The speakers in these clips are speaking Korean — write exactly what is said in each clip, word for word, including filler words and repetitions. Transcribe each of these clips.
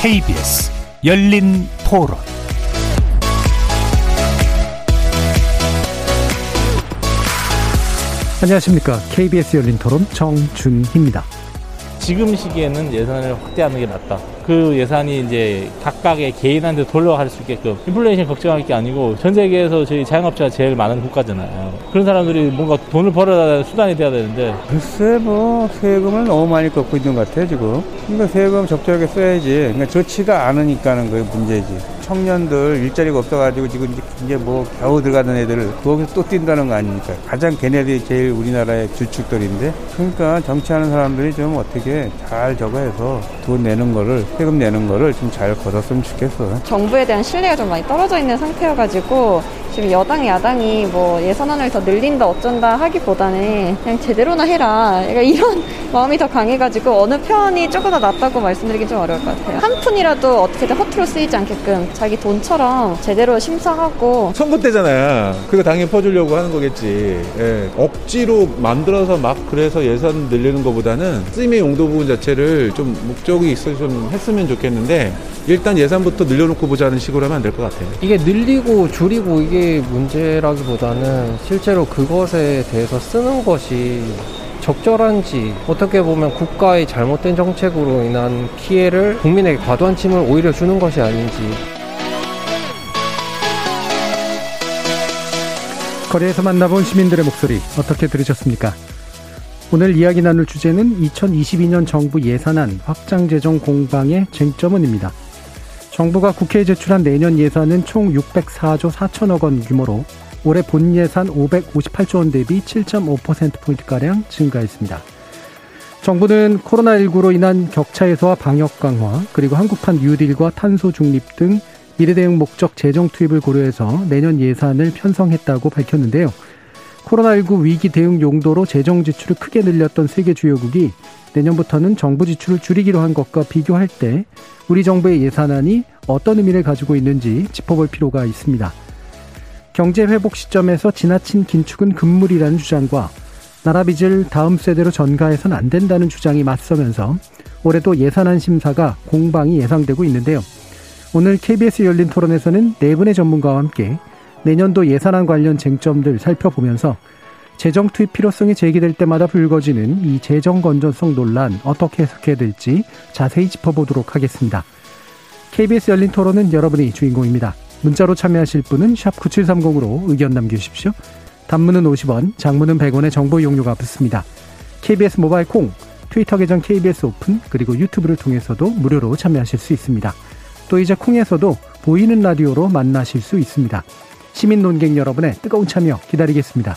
케이비에스 열린토론 안녕하십니까. 케이비에스 열린토론 정준희입니다. 지금 시기에는 예산을 확대하는 게 맞다. 그 예산이 이제 각각의 개인한테 돌려갈 수 있게끔 인플레이션 걱정할 게 아니고 전 세계에서 저희 자영업자가 제일 많은 국가잖아요. 그런 사람들이 뭔가 돈을 벌어야 수단이 돼야 되는데 글쎄 뭐 세금을 너무 많이 걷고 있는 것 같아요 지금. 그러니까 세금 적절하게 써야지. 그러니까 좋지가 않으니까는 그게 문제지. 청년들 일자리가 없어가지고 지금 이제 뭐 겨우 들어가는 애들을 거기서 또 뛴다는 거 아닙니까? 가장 걔네들이 제일 우리나라의 주축들인데 그러니까 정치하는 사람들이 좀 어떻게 잘 저거 해서 돈 내는 거를 세금 내는 거를 좀 잘 걷었으면 좋겠어. 정부에 대한 신뢰가 좀 많이 떨어져 있는 상태여가지고 지금 여당 야당이 뭐 예산안을 더 늘린다 어쩐다 하기보다는 그냥 제대로나 해라. 그러니까 이런 마음이 더 강해가지고 어느 편이 조금 더 낫다고 말씀드리긴 좀 어려울 것 같아요. 한 푼이라도 어떻게든 허투루 쓰이지 않게끔 자기 돈처럼 제대로 심사하고. 선거 때잖아요. 그거 당연히 퍼주려고 하는 거겠지. 예. 억지로 만들어서 막 그래서 예산 늘리는 것보다는 쓰임의 용도 부분 자체를 좀 목적이 있어 좀 했으면 좋겠는데 일단 예산부터 늘려놓고 보자는 식으로 하면 안 될 것 같아요. 이게 늘리고 줄이고 이게 문제라기보다는 실제로 그것에 대해서 쓰는 것이 적절한지 어떻게 보면 국가의 잘못된 정책으로 인한 피해를 국민에게 과도한 침을 오히려 주는 것이 아닌지. 거리에서 만나본 시민들의 목소리 어떻게 들으셨습니까? 오늘 이야기 나눌 주제는 이천이십이 년 정부 예산안 확장재정 공방의 쟁점은입니다. 정부가 국회에 제출한 내년 예산은 총 육백사조 사천억 원 규모로 올해 본 예산 오백오십팔조 원 대비 칠 점 오 퍼센트포인트가량 증가했습니다. 정부는 코로나십구로 인한 격차 해소와 방역 강화, 그리고 한국판 뉴딜과 탄소 중립 등 미래 대응 목적 재정 투입을 고려해서 내년 예산을 편성했다고 밝혔는데요. 코로나십구 위기 대응 용도로 재정 지출을 크게 늘렸던 세계 주요국이 내년부터는 정부 지출을 줄이기로 한 것과 비교할 때 우리 정부의 예산안이 어떤 의미를 가지고 있는지 짚어볼 필요가 있습니다. 경제 회복 시점에서 지나친 긴축은 금물이라는 주장과 나라 빚을 다음 세대로 전가해서는 안 된다는 주장이 맞서면서 올해도 예산안 심사가 공방이 예상되고 있는데요. 오늘 케이비에스 열린 토론에서는 네 분의 전문가와 함께 내년도 예산안 관련 쟁점들 살펴보면서 재정 투입 필요성이 제기될 때마다 불거지는 이 재정 건전성 논란 어떻게 해석해야 될지 자세히 짚어보도록 하겠습니다. 케이비에스 열린 토론은 여러분이 주인공입니다. 문자로 참여하실 분은 샵 구칠삼공으로 의견 남겨주십시오. 단문은 오십 원, 장문은 백 원의 정보 이용료가 붙습니다. 케이비에스 모바일 콩, 트위터 계정 케이비에스 오픈, 그리고 유튜브를 통해서도 무료로 참여하실 수 있습니다. 또 이제 콩에서도 보이는 라디오로 만나실 수 있습니다. 시민 논객 여러분의 뜨거운 참여 기다리겠습니다.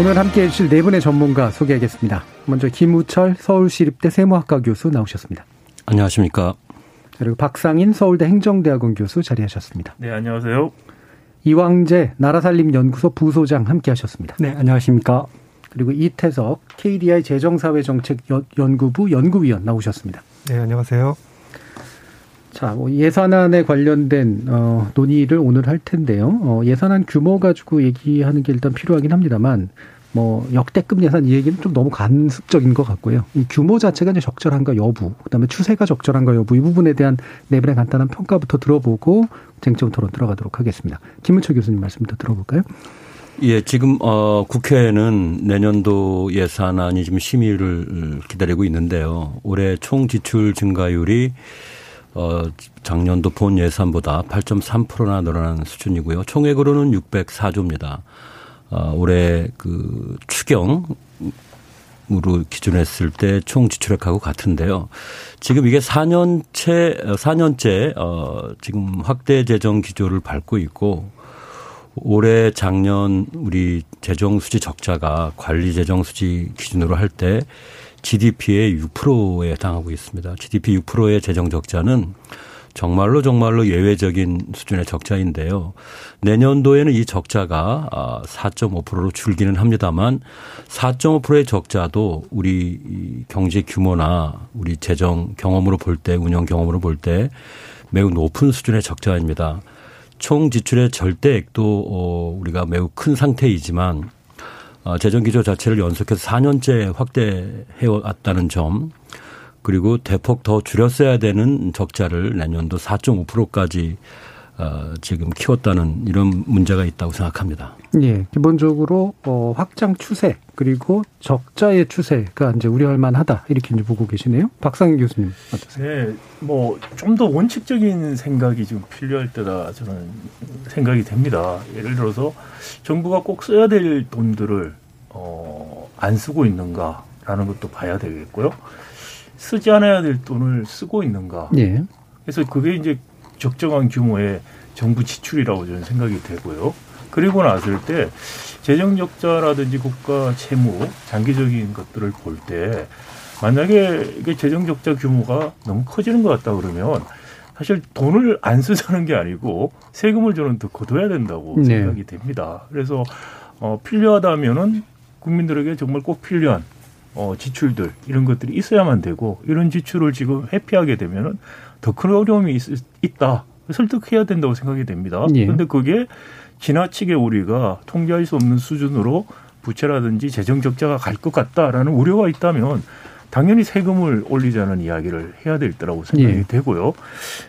오늘 함께해 주실 네 분의 전문가 소개하겠습니다. 먼저 김우철 서울시립대 세무학과 교수 나오셨습니다. 안녕하십니까. 그리고 박상인 서울대 행정대학원 교수 자리하셨습니다. 네, 안녕하세요. 이왕재 나라살림연구소 부소장 함께하셨습니다. 네, 안녕하십니까. 그리고 이태석 케이디아이 재정사회정책연구부 연구위원 나오셨습니다. 네, 안녕하세요. 자, 예산안에 관련된 어, 논의를 오늘 할 텐데요. 어, 예산안 규모 가지고 얘기하는 게 일단 필요하긴 합니다만, 뭐 역대급 예산 이 얘기는 좀 너무 간습적인 것 같고요. 이 규모 자체가 이제 적절한가 여부, 그다음에 추세가 적절한가 여부 이 부분에 대한 네 분의 간단한 평가부터 들어보고 쟁점 토론 들어가도록 하겠습니다. 김은철 교수님 말씀부터 들어볼까요? 예, 지금 어, 국회에는 내년도 예산안이 지금 심의를 기다리고 있는데요. 올해 총 지출 증가율이 어, 작년도 본 예산보다 팔 점 삼 퍼센트나 늘어난 수준이고요. 총액으로는 육백사조입니다. 어, 올해 그 추경으로 기준했을 때 총 지출액하고 같은데요. 지금 이게 사 년째, 사 년째, 어, 지금 확대 재정 기조를 밟고 있고, 올해 작년 우리 재정 수지 적자가 관리 재정 수지 기준으로 할 때 지디피의 육 퍼센트에 해당하고 있습니다. 지디피 육 퍼센트의 재정 적자는 정말로 정말로 예외적인 수준의 적자인데요. 내년도에는 이 적자가 사 점 오 퍼센트로 줄기는 합니다만 사 점 오 퍼센트의 적자도 우리 경제 규모나 우리 재정 경험으로 볼 때, 운영 경험으로 볼 때 매우 높은 수준의 적자입니다. 총 지출의 절대액도 우리가 매우 큰 상태이지만 재정기조 자체를 연속해서 사 년째 확대해왔다는 점, 그리고 대폭 더 줄였어야 되는 적자를 내년도 사 점 오 퍼센트까지 지금 키웠다는 이런 문제가 있다고 생각합니다. 예, 기본적으로 확장 추세 그리고 적자의 추세가 이제 우려할 만하다 이렇게 이제 보고 계시네요. 박상인 교수님 어떠세요? 네, 뭐 좀 더 원칙적인 생각이 지금 필요할 때다 저는 생각이 됩니다. 예를 들어서 정부가 꼭 써야 될 돈들을 어, 안 쓰고 있는가라는 것도 봐야 되겠고요. 쓰지 않아야 될 돈을 쓰고 있는가. 예. 그래서 그게 이제 적정한 규모의 정부 지출이라고 저는 생각이 되고요. 그리고 났을 때 재정적자라든지 국가 채무, 장기적인 것들을 볼 때 만약에 이게 재정적자 규모가 너무 커지는 것 같다 그러면 사실 돈을 안 쓰자는 게 아니고 세금을 저는 더 거둬야 된다고 네. 생각이 됩니다. 그래서 어, 필요하다면은 국민들에게 정말 꼭 필요한 어, 지출들 이런 것들이 있어야만 되고 이런 지출을 지금 회피하게 되면은 더 큰 어려움이 있, 있다 설득해야 된다고 생각이 됩니다. 예. 그런데 그게 지나치게 우리가 통제할 수 없는 수준으로 부채라든지 재정 적자가 갈 것 같다라는 우려가 있다면 당연히 세금을 올리자는 이야기를 해야 될 때라고 생각이 예. 되고요.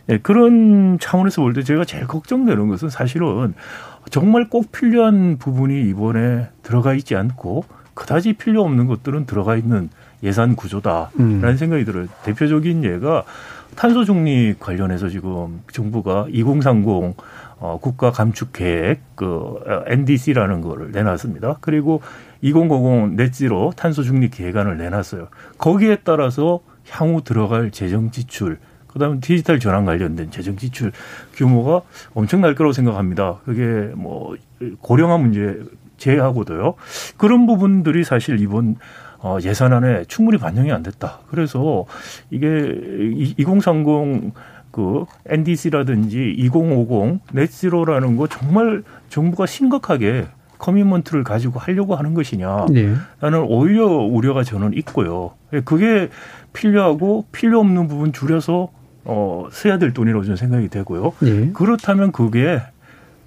예, 그런 차원에서 볼 때 제가 제일 걱정되는 것은 사실은 정말 꼭 필요한 부분이 이번에 들어가 있지 않고 그다지 필요 없는 것들은 들어가 있는 예산 구조다라는 음. 생각이 들어요. 대표적인 예가 탄소 중립 관련해서 지금 정부가 이공삼공 어, 국가 감축 계획 그 엔디씨라는 거를 내놨습니다. 그리고 이공오공 넷지로 탄소 중립 계획안을 내놨어요. 거기에 따라서 향후 들어갈 재정 지출, 그다음에 디지털 전환 관련된 재정 지출 규모가 엄청날 거라고 생각합니다. 그게 뭐 고령화 문제 제외하고도요. 그런 부분들이 사실 이번 예산안에 충분히 반영이 안 됐다. 그래서 이게 이공삼공 그 엔디씨라든지 이공오공 넷지로라는 거 정말 정부가 심각하게 커미먼트를 가지고 하려고 하는 것이냐. 네. 나는 오히려 우려가 저는 있고요. 그게 필요하고 필요 없는 부분 줄여서 어, 써야 될 돈이라고 저는 생각이 되고요. 네. 그렇다면 그게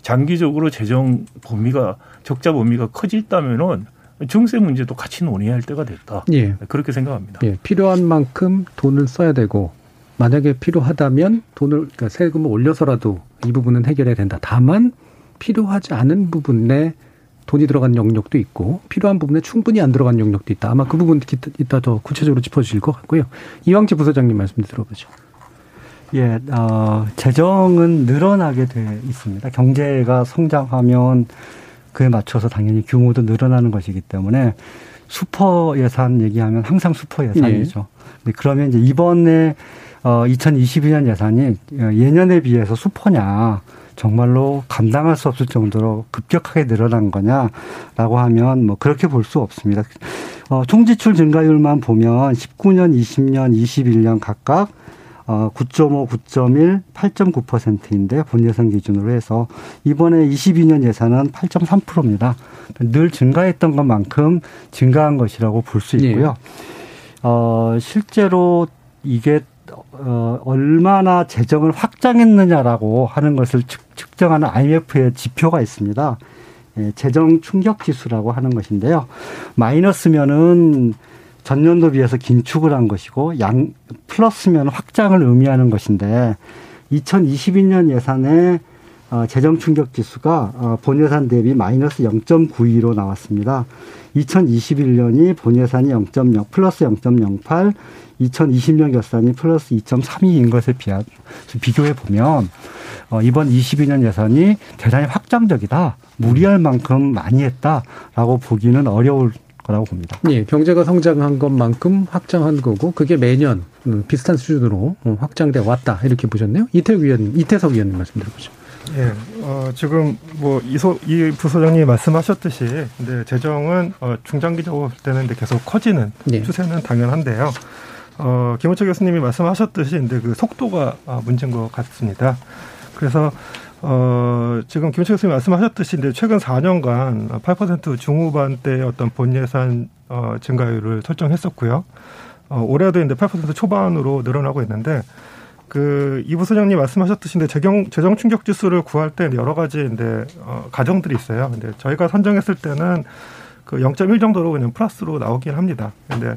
장기적으로 재정 범위가 적자 범위가 커질다면은 증세 문제도 같이 논의할 때가 됐다. 예. 그렇게 생각합니다. 예. 필요한 만큼 돈을 써야 되고 만약에 필요하다면 돈을 그러니까 세금을 올려서라도 이 부분은 해결해야 된다. 다만 필요하지 않은 부분에 돈이 들어간 영역도 있고 필요한 부분에 충분히 안 들어간 영역도 있다. 아마 그 부분 이따 더 구체적으로 짚어주실 것 같고요. 이왕재 부서장님 말씀 들어보죠. 예, 어, 재정은 늘어나게 돼 있습니다. 경제가 성장하면 그에 맞춰서 당연히 규모도 늘어나는 것이기 때문에 슈퍼 예산 얘기하면 항상 슈퍼 예산이죠. 네. 그러면 이제 이번에 어, 이천이십이 년 예산이 예년에 비해서 슈퍼냐, 정말로 감당할 수 없을 정도로 급격하게 늘어난 거냐라고 하면 뭐 그렇게 볼 수 없습니다. 어, 총지출 증가율만 보면 십구 년, 이십 년, 이십일 년 각각 어, 구 점 오, 구 점 일, 팔 점 구 퍼센트인데 본 예산 기준으로 해서 이번에 이십이 년 예산은 팔 점 삼 퍼센트입니다. 늘 증가했던 것만큼 증가한 것이라고 볼 수 있고요. 네. 어, 실제로 이게 어, 얼마나 재정을 확장했느냐라고 하는 것을 측정하는 아이엠에프의 지표가 있습니다. 예, 재정 충격 지수라고 하는 것인데요. 마이너스면은 전년도 비해서 긴축을 한 것이고 양 플러스면 확장을 의미하는 것인데 이천이십이 년 예산의 재정 충격 지수가 본 예산 대비 마이너스 영 점 구이로 나왔습니다. 이천이십일 년이 본 예산이 영 점 영 플러스 영 점 영팔, 이천이십 년 예산이 플러스 이 점 삼이인 것에 비해 비교해 보면 이번 이십이 년 예산이 대단히 확장적이다, 무리할 만큼 많이 했다라고 보기는 어려울 라고 봅니다. 예, 경제가 성장한 것만큼 확장한 거고 그게 매년 비슷한 수준으로 확장돼 왔다 이렇게 보셨네요. 이태석 위원님, 이태석 위원님 말씀 들어보죠. 예, 어, 지금 뭐 이소 이 부소장님이 말씀하셨듯이, 근데 재정은 어, 중장기적으로 볼 때는 계속 커지는 네. 추세는 당연한데요. 어, 김우철 교수님이 말씀하셨듯이, 근데 그 속도가 문제인 것 같습니다. 그래서 어, 지금 김우철 교수님이 말씀하셨듯이, 근데 최근 사 년간 팔 퍼센트 중후반대의 어떤 본예산 어, 증가율을 설정했었고요. 어, 올해도 이제 팔 퍼센트 초반으로 늘어나고 있는데. 그, 이 부소장님 말씀하셨듯이, 재경, 재정 충격 지수를 구할 때 여러 가지, 이제, 어, 가정들이 있어요. 근데 저희가 선정했을 때는 그 영 점 일 정도로 그냥 플러스로 나오긴 합니다. 근데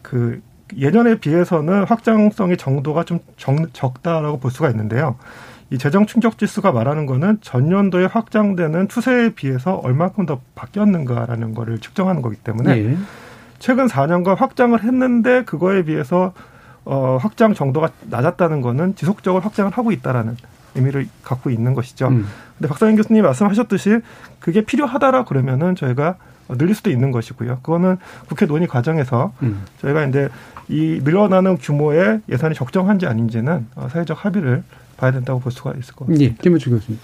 그 예년에 비해서는 확장성의 정도가 좀 적, 적다라고 볼 수가 있는데요. 이 재정 충격 지수가 말하는 거는 전년도에 확장되는 추세에 비해서 얼만큼 더 바뀌었는가라는 거를 측정하는 거기 때문에 네. 최근 사 년간 확장을 했는데 그거에 비해서 어, 확장 정도가 낮았다는 거는 지속적으로 확장을 하고 있다라는 의미를 갖고 있는 것이죠. 음. 근데 박상인 교수님이 말씀하셨듯이 그게 필요하다라 그러면은 저희가 늘릴 수도 있는 것이고요. 그거는 국회 논의 과정에서 음. 저희가 이제 이 늘어나는 규모의 예산이 적정한지 아닌지는 사회적 합의를 봐야 된다고 볼 수가 있을 것 같습니다. 예, 김우철 교수님.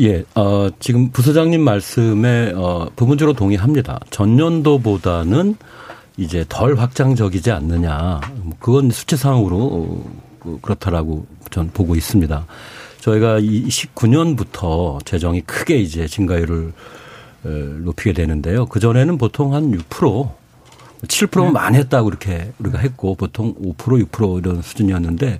예, 어, 지금 부서장님 말씀에 어, 부분적으로 동의합니다. 전년도보다는 이제 덜 확장적이지 않느냐. 그건 수치상으로 그렇다라고 전 보고 있습니다. 저희가 이십구 년부터 재정이 크게 이제 증가율을 높이게 되는데요. 그전에는 보통 한 육 퍼센트, 칠 퍼센트면 만했다고 이렇게 우리가 했고 보통 오 퍼센트, 육 퍼센트 이런 수준이었는데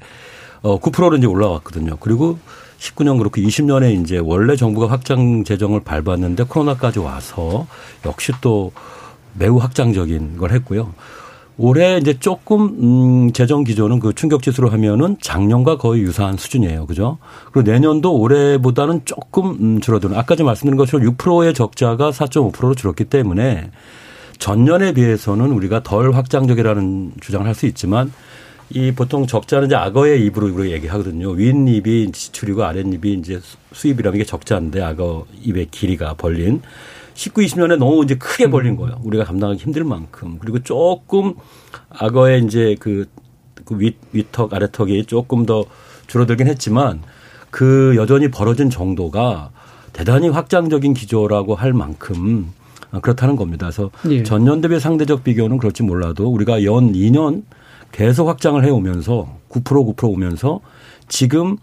구 퍼센트로 이제 올라왔거든요. 그리고 십구 년 그렇고 이십 년에 이제 원래 정부가 확장 재정을 밟았는데 코로나까지 와서 역시 또 매우 확장적인 걸 했고요. 올해 이제 조금 음 재정 기조는 그 충격 지수로 하면은 작년과 거의 유사한 수준이에요. 그죠? 그리고 내년도 올해보다는 조금 음 줄어드는 아까 전에 말씀드린 것처럼 육 퍼센트의 적자가 사 점 오 퍼센트로 줄었기 때문에 전년에 비해서는 우리가 덜 확장적이라는 주장을 할 수 있지만 이 보통 적자는 이제 악어의 입으로 우리가 얘기하거든요. 윗입이 지출이고 아랫입이 이제 수입이라면 이게 적자인데 악어 입의 길이가 벌린 십구, 이십 년에 너무 이제 크게 벌린 거예요. 우리가 감당하기 힘들 만큼. 그리고 조금 악어의 이제 그 윗, 윗턱, 아래턱이 조금 더 줄어들긴 했지만 그 여전히 벌어진 정도가 대단히 확장적인 기조라고 할 만큼 그렇다는 겁니다. 그래서 예. 전년 대비 상대적 비교는 그럴지 몰라도 우리가 연 이 년 계속 확장을 해오면서 구 퍼센트, 구 퍼센트 오면서 지금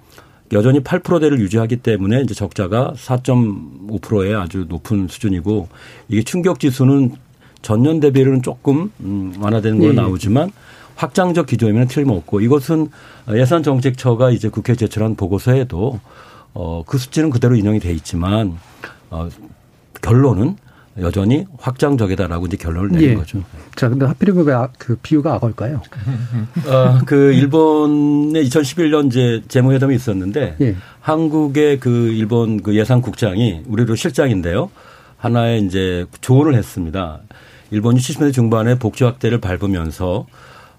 여전히 팔 퍼센트대를 유지하기 때문에 이제 적자가 사 점 오 퍼센트의 아주 높은 수준이고 이게 충격 지수는 전년 대비로는 조금 완화되는 걸로 네. 나오지만 확장적 기조이면 틀림없고 이것은 예산 정책처가 이제 국회에 제출한 보고서에도 어 그 수치는 그대로 인용이 돼 있지만 어 결론은 여전히 확장적이다라고 이제 결론을 내린 예. 거죠. 자, 근데 하필이면 왜 그 비유가 악어일까요? 어, 그 일본의 이천십일 년 이제 재무회담이 있었는데 예. 한국의 그 일본 그 예산국장이 우리로 실장인데요. 하나의 이제 조언을 했습니다. 일본이 칠십 년대 중반에 복지 확대를 밟으면서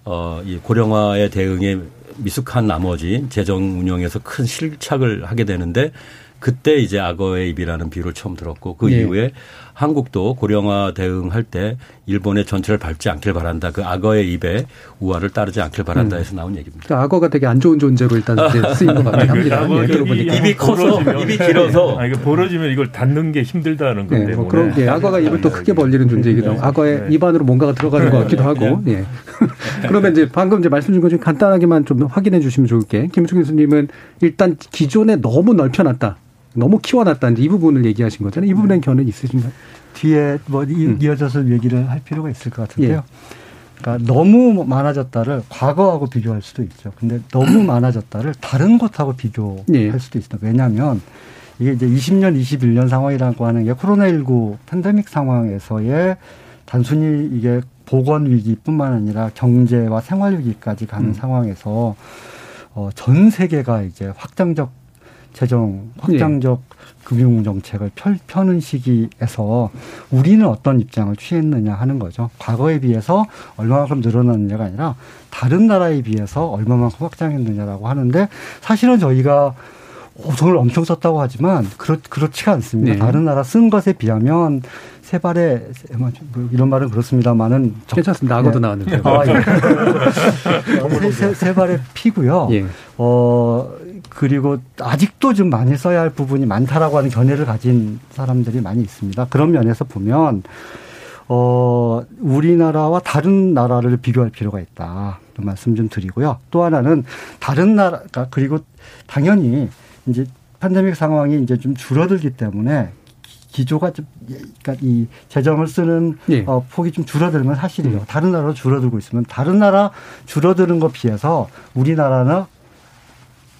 어, 이 고령화의 대응에 미숙한 나머지 재정 운영에서 큰 실착을 하게 되는데 그때 이제 악어의 입이라는 비유를 처음 들었고 그 네. 이후에 한국도 고령화 대응할 때 일본의 전철을 밟지 않길 바란다. 그 악어의 입에 우화를 따르지 않길 바란다 해서 나온 얘기입니다. 그러니까 악어가 되게 안 좋은 존재로 일단 쓰인 것 같긴 합니다. 아, 그 들어보니까. 입이 커서 입이 길어서. 아, 이거 벌어지면 이걸 닫는 게 힘들다는 건데. 네, 뭐 그런 게 네. 악어가 입을 또 크게 벌리는 존재이기도 하고 악어의 입 안으로 뭔가가 들어가는 것 같기도 하고. 예. 네. 그러면 이제 방금 이제 말씀 주신 것 좀 간단하게만 좀 확인해 주시면 좋을 게 김우철 교수님은 일단 기존에 너무 넓혀놨다. 너무 키워놨다는 이 부분을 얘기하신 거잖아요. 이 부분에 견해 있으신가요? 뒤에 뭐 이어져서 음. 얘기를 할 필요가 있을 것 같은데요. 예. 그러니까 너무 많아졌다를 과거하고 비교할 수도 있죠. 근데 너무 많아졌다를 다른 곳하고 비교할 예. 수도 있습니다. 왜냐하면 이게 이제 이십 년, 이십일 년 상황이라고 하는 게 코로나십구 팬데믹 상황에서의 단순히 이게 보건 위기뿐만 아니라 경제와 생활 위기까지 가는 음. 상황에서 어, 전 세계가 이제 확장적 재정 확장적 예. 금융 정책을 펼, 펴는 시기에서 우리는 어떤 입장을 취했느냐 하는 거죠. 과거에 비해서 얼마만큼 늘어났느냐가 아니라 다른 나라에 비해서 얼마만큼 확장했느냐라고 하는데 사실은 저희가 돈을 엄청 썼다고 하지만 그렇, 그렇지가 않습니다. 네. 다른 나라 쓴 것에 비하면 세 발에 이런 말은 그렇습니다만은 괜찮습니다. 악어도 나왔는데. 아, 예. 세, 세, 세 발에 피고요. 예. 어, 그리고 아직도 좀 많이 써야 할 부분이 많다라고 하는 견해를 가진 사람들이 많이 있습니다. 그런 면에서 보면 어, 우리나라와 다른 나라를 비교할 필요가 있다. 그 말씀 좀 드리고요. 또 하나는 다른 나라, 그리고 당연히 이제 팬데믹 상황이 이제 좀 줄어들기 때문에 기조가 좀, 그러니까 이 재정을 쓰는 예. 어, 폭이 좀 줄어들면 사실이에요. 음. 다른 나라로 줄어들고 있으면 다른 나라 줄어드는 것 비해서 우리나라는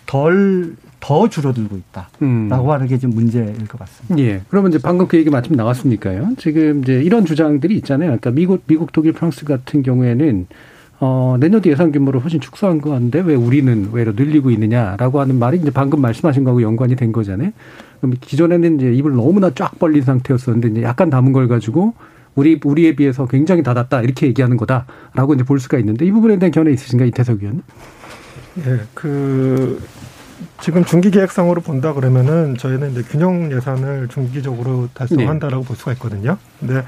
덜, 더 줄어들고 있다라고 음. 하는 게 지금 문제일 것 같습니다. 예. 그러면 이제 방금 그 얘기 마침 나왔으니까요. 지금 이제 이런 주장들이 있잖아요. 그러니까 미국, 미국, 독일, 프랑스 같은 경우에는 어, 내년도 예상 규모를 훨씬 축소한 건데 왜 우리는 왜 늘리고 있느냐라고 하는 말이 이제 방금 말씀하신 거하고 연관이 된 거잖아요. 그럼 기존에는 이제 입을 너무나 쫙 벌린 상태였었는데 이제 약간 담은 걸 가지고 우리, 우리에 비해서 굉장히 닫았다 이렇게 얘기하는 거다라고 이제 볼 수가 있는데 이 부분에 대한 견해 있으신가 이태석 의원? 예, 그, 지금 중기계획상으로 본다 그러면은 저희는 이제 균형 예산을 중기적으로 달성한다라고 네. 볼 수가 있거든요. 근데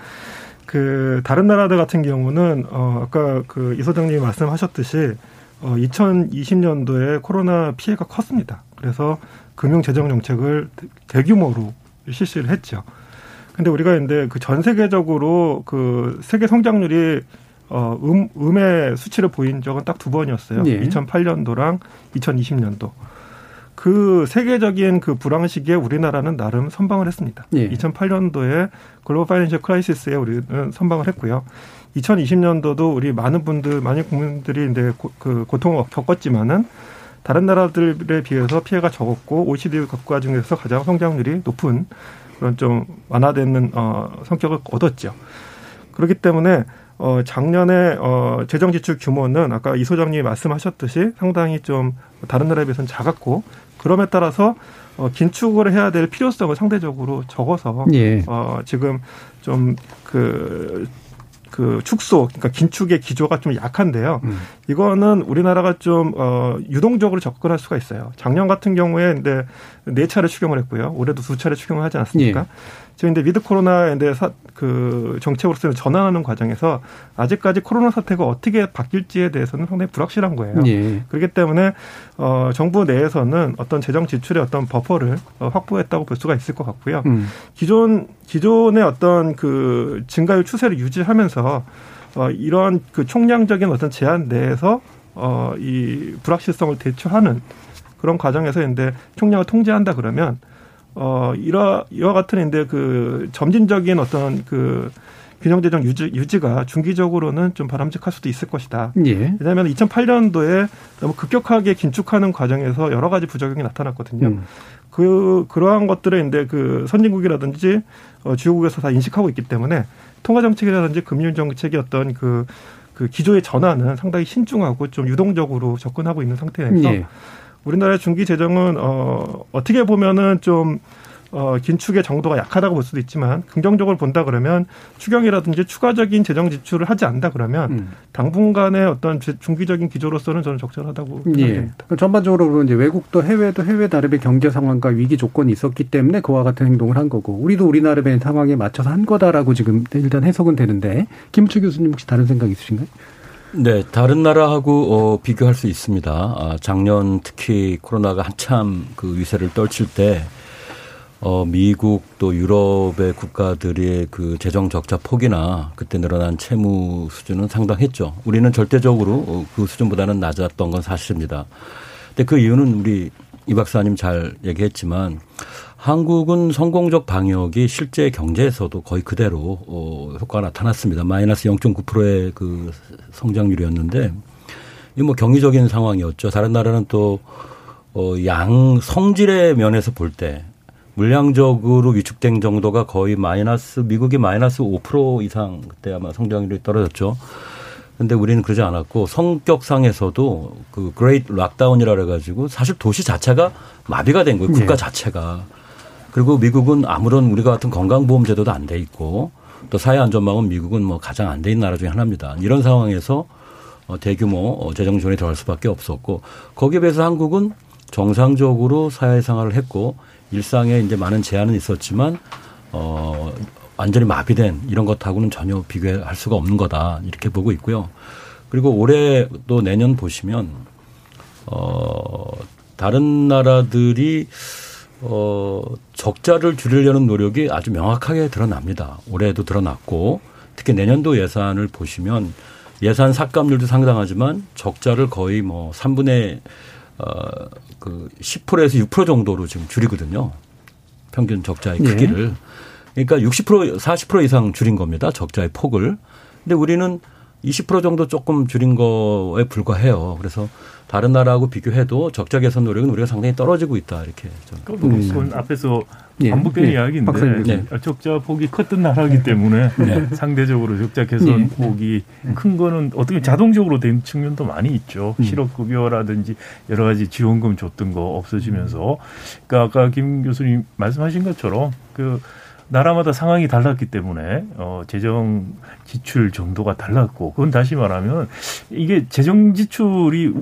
그, 다른 나라들 같은 경우는, 어, 아까 그 이 소장님이 말씀하셨듯이, 어, 이천이십 년도에 코로나 피해가 컸습니다. 그래서 금융재정정책을 대규모로 실시를 했죠. 근데 우리가 근데 그 전 세계적으로 그 세계 성장률이 어, 음, 음의 수치를 보인 적은 딱 두 번이었어요. 예. 이천팔 년도랑 이천이십 년도. 그 세계적인 그 불황 시기에 우리나라는 나름 선방을 했습니다. 예. 이천팔 년도에 글로벌 파이낸셜 크라이시스에 우리는 선방을 했고요. 이천이십 년도도 우리 많은 분들, 많은 국민들이 이제 고, 그 고통을 겪었지만은 다른 나라들에 비해서 피해가 적었고 오이시디 국가 중에서 가장 성장률이 높은 그런 좀 완화되는 어, 성격을 얻었죠. 그렇기 때문에 어, 작년에, 어, 재정지출 규모는 아까 이 소장님이 말씀하셨듯이 상당히 좀 다른 나라에 비해서는 작았고, 그럼에 따라서, 어, 긴축을 해야 될 필요성을 상대적으로 적어서, 예. 어, 지금 좀 그, 그 축소, 그러니까 긴축의 기조가 좀 약한데요. 음. 이거는 우리나라가 좀, 어, 유동적으로 접근할 수가 있어요. 작년 같은 경우에, 근데, 네 차례 추경을 했고요. 올해도 두 차례 추경을 하지 않았습니까? 예. 지금 이제 위드 코로나 이제 사, 그 정책으로서 전환하는 과정에서 아직까지 코로나 사태가 어떻게 바뀔지에 대해서는 상당히 불확실한 거예요. 예. 그렇기 때문에 어, 정부 내에서는 어떤 재정 지출의 어떤 버퍼를 어, 확보했다고 볼 수가 있을 것 같고요. 음. 기존 기존의 어떤 그 증가율 추세를 유지하면서 어, 이러한 그 총량적인 어떤 제한 내에서 어, 이 불확실성을 대처하는 그런 과정에서 이제 총량을 통제한다 그러면. 어, 이와, 이와 같은, 인데, 그, 점진적인 어떤, 그, 균형재정 유지, 유지가 중기적으로는 좀 바람직할 수도 있을 것이다. 예. 왜냐하면 이천팔 년도에 너무 급격하게 긴축하는 과정에서 여러 가지 부작용이 나타났거든요. 음. 그, 그러한 것들을, 인데, 그, 선진국이라든지, 어, 주요국에서 다 인식하고 있기 때문에, 통화정책이라든지 금융정책의 어떤 그, 그 기조의 전환은 상당히 신중하고 좀 유동적으로 접근하고 있는 상태에서, 예. 우리나라의 중기 재정은 어, 어떻게 보면은 좀 어, 긴축의 정도가 약하다고 볼 수도 있지만 긍정적으로 본다 그러면 추경이라든지 추가적인 재정 지출을 하지 않는다 그러면 음. 당분간의 어떤 중기적인 기조로서는 저는 적절하다고 생각합니다. 예. 전반적으로 보면 이제 외국도 해외도 해외 나름의 경제 상황과 위기 조건이 있었기 때문에 그와 같은 행동을 한 거고 우리도 우리 나름의 상황에 맞춰서 한 거다라고 지금 일단 해석은 되는데 김우철 교수님 혹시 다른 생각 있으신가요? 네, 다른 나라하고 어, 비교할 수 있습니다. 아, 작년 특히 코로나가 한참 그 위세를 떨칠 때 어, 미국 또 유럽의 국가들의 그 재정 적자 폭이나 그때 늘어난 채무 수준은 상당했죠. 우리는 절대적으로 그 수준보다는 낮았던 건 사실입니다. 근데 그 이유는 우리 이 박사님 잘 얘기했지만 한국은 성공적 방역이 실제 경제에서도 거의 그대로 어, 효과가 나타났습니다. 마이너스 영 점 구 퍼센트의 그 성장률이었는데 이 뭐 경이적인 상황이었죠. 다른 나라는 또 어, 양 성질의 면에서 볼 때 물량적으로 위축된 정도가 거의 마이너스 미국이 마이너스 오 퍼센트 이상 그때 아마 성장률이 떨어졌죠. 근데 우리는 그러지 않았고 성격상에서도 그 Great Lockdown이라 그래가지고 사실 도시 자체가 마비가 된 거예요. 국가 네. 자체가. 그리고 미국은 아무런 우리가 같은 건강보험 제도도 안 돼 있고 또 사회안전망은 미국은 뭐 가장 안 돼 있는 나라 중에 하나입니다. 이런 상황에서 대규모 재정 지원이 들어갈 수밖에 없었고 거기에 비해서 한국은 정상적으로 사회생활을 했고 일상에 이제 많은 제한은 있었지만 어. 완전히 마비된 이런 것하고는 전혀 비교할 수가 없는 거다 이렇게 보고 있고요. 그리고 올해 또 내년 보시면 어 다른 나라들이 어, 적자를 줄이려는 노력이 아주 명확하게 드러납니다. 올해도 드러났고 특히 내년도 예산을 보시면 예산 삭감률도 상당하지만 적자를 거의 뭐 삼분의 어, 그 십 퍼센트에서 육 퍼센트 정도로 지금 줄이거든요. 평균 적자의 크기를. 네. 그러니까 육십 퍼센트, 사십 퍼센트 이상 줄인 겁니다. 적자의 폭을. 근데 우리는 이십 퍼센트 정도 조금 줄인 거에 불과해요. 그래서 다른 나라하고 비교해도 적자 개선 노력은 우리가 상당히 떨어지고 있다. 이렇게. 저는 음. 앞에서 반복된 예. 이야기인데 예. 적자 폭이 컸던 나라이기 때문에 예. 상대적으로 적자 개선 예. 폭이 큰 거는 어떻게 자동적으로 된 측면도 많이 있죠. 음. 실업급여라든지 여러 가지 지원금 줬던 거 없어지면서. 그러니까 아까 김 교수님 말씀하신 것처럼 그 나라마다 상황이 달랐기 때문에 어, 재정 지출 정도가 달랐고 그건 다시 말하면 이게 재정 지출이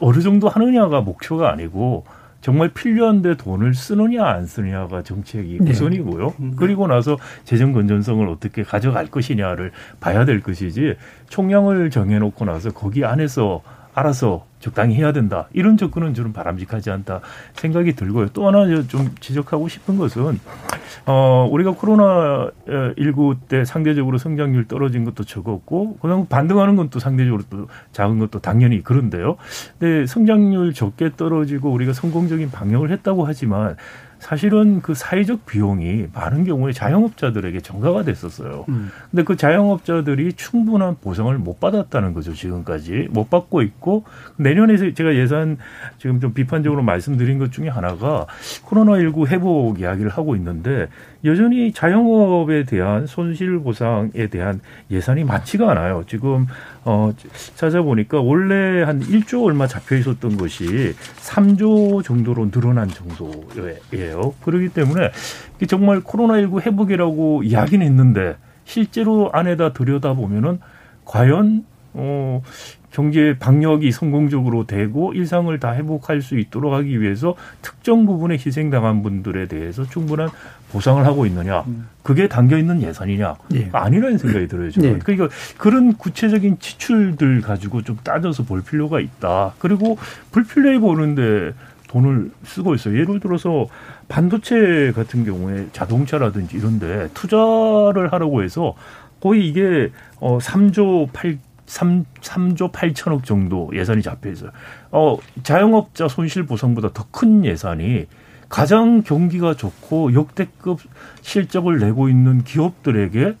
어느 정도 하느냐가 목표가 아니고 정말 필요한데 돈을 쓰느냐 안 쓰느냐가 정책이 우선이고요. 네. 그리고 나서 재정 건전성을 어떻게 가져갈 것이냐를 봐야 될 것이지 총량을 정해놓고 나서 거기 안에서 알아서 적당히 해야 된다. 이런 접근은 저는 바람직하지 않다 생각이 들고요. 또 하나 좀 지적하고 싶은 것은 어, 우리가 코로나십구 때 상대적으로 성장률 떨어진 것도 적었고 그다음 반등하는 건 또 상대적으로 또 작은 것도 당연히 그런데요. 근데 성장률 적게 떨어지고 우리가 성공적인 방역을 했다고 하지만 사실은 그 사회적 비용이 많은 경우에 자영업자들에게 전가가 됐었어요. 음. 근데 그 자영업자들이 충분한 보상을 못 받았다는 거죠. 지금까지 못 받고 있고 내년에 제가 예산 지금 좀 비판적으로 말씀드린 것 중에 하나가 코로나십구 회복 이야기를 하고 있는데 여전히 자영업에 대한 손실보상에 대한 예산이 맞지가 않아요. 지금 어, 찾아보니까 원래 한 일조 얼마 잡혀 있었던 것이 삼조 정도로 늘어난 정도예요. 그렇기 때문에 정말 코로나십구 회복이라고 이야기는 했는데 실제로 안에다 들여다보면은 과연 어, 경제 방역이 성공적으로 되고 일상을 다 회복할 수 있도록 하기 위해서 특정 부분에 희생당한 분들에 대해서 충분한 보상을 하고 있느냐. 그게 담겨있는 예산이냐. 예. 아니라는 생각이 들어요. 예. 그러니까 그런 구체적인 지출들 가지고 좀 따져서 볼 필요가 있다. 그리고 불필요해 보는데 돈을 쓰고 있어요. 예를 들어서 반도체 같은 경우에 자동차라든지 이런 데 투자를 하라고 해서 거의 이게 삼조 팔천억 정도 예산이 잡혀 있어요. 어, 자영업자 손실보상보다 더 큰 예산이 가장 경기가 좋고 역대급 실적을 내고 있는 기업들에게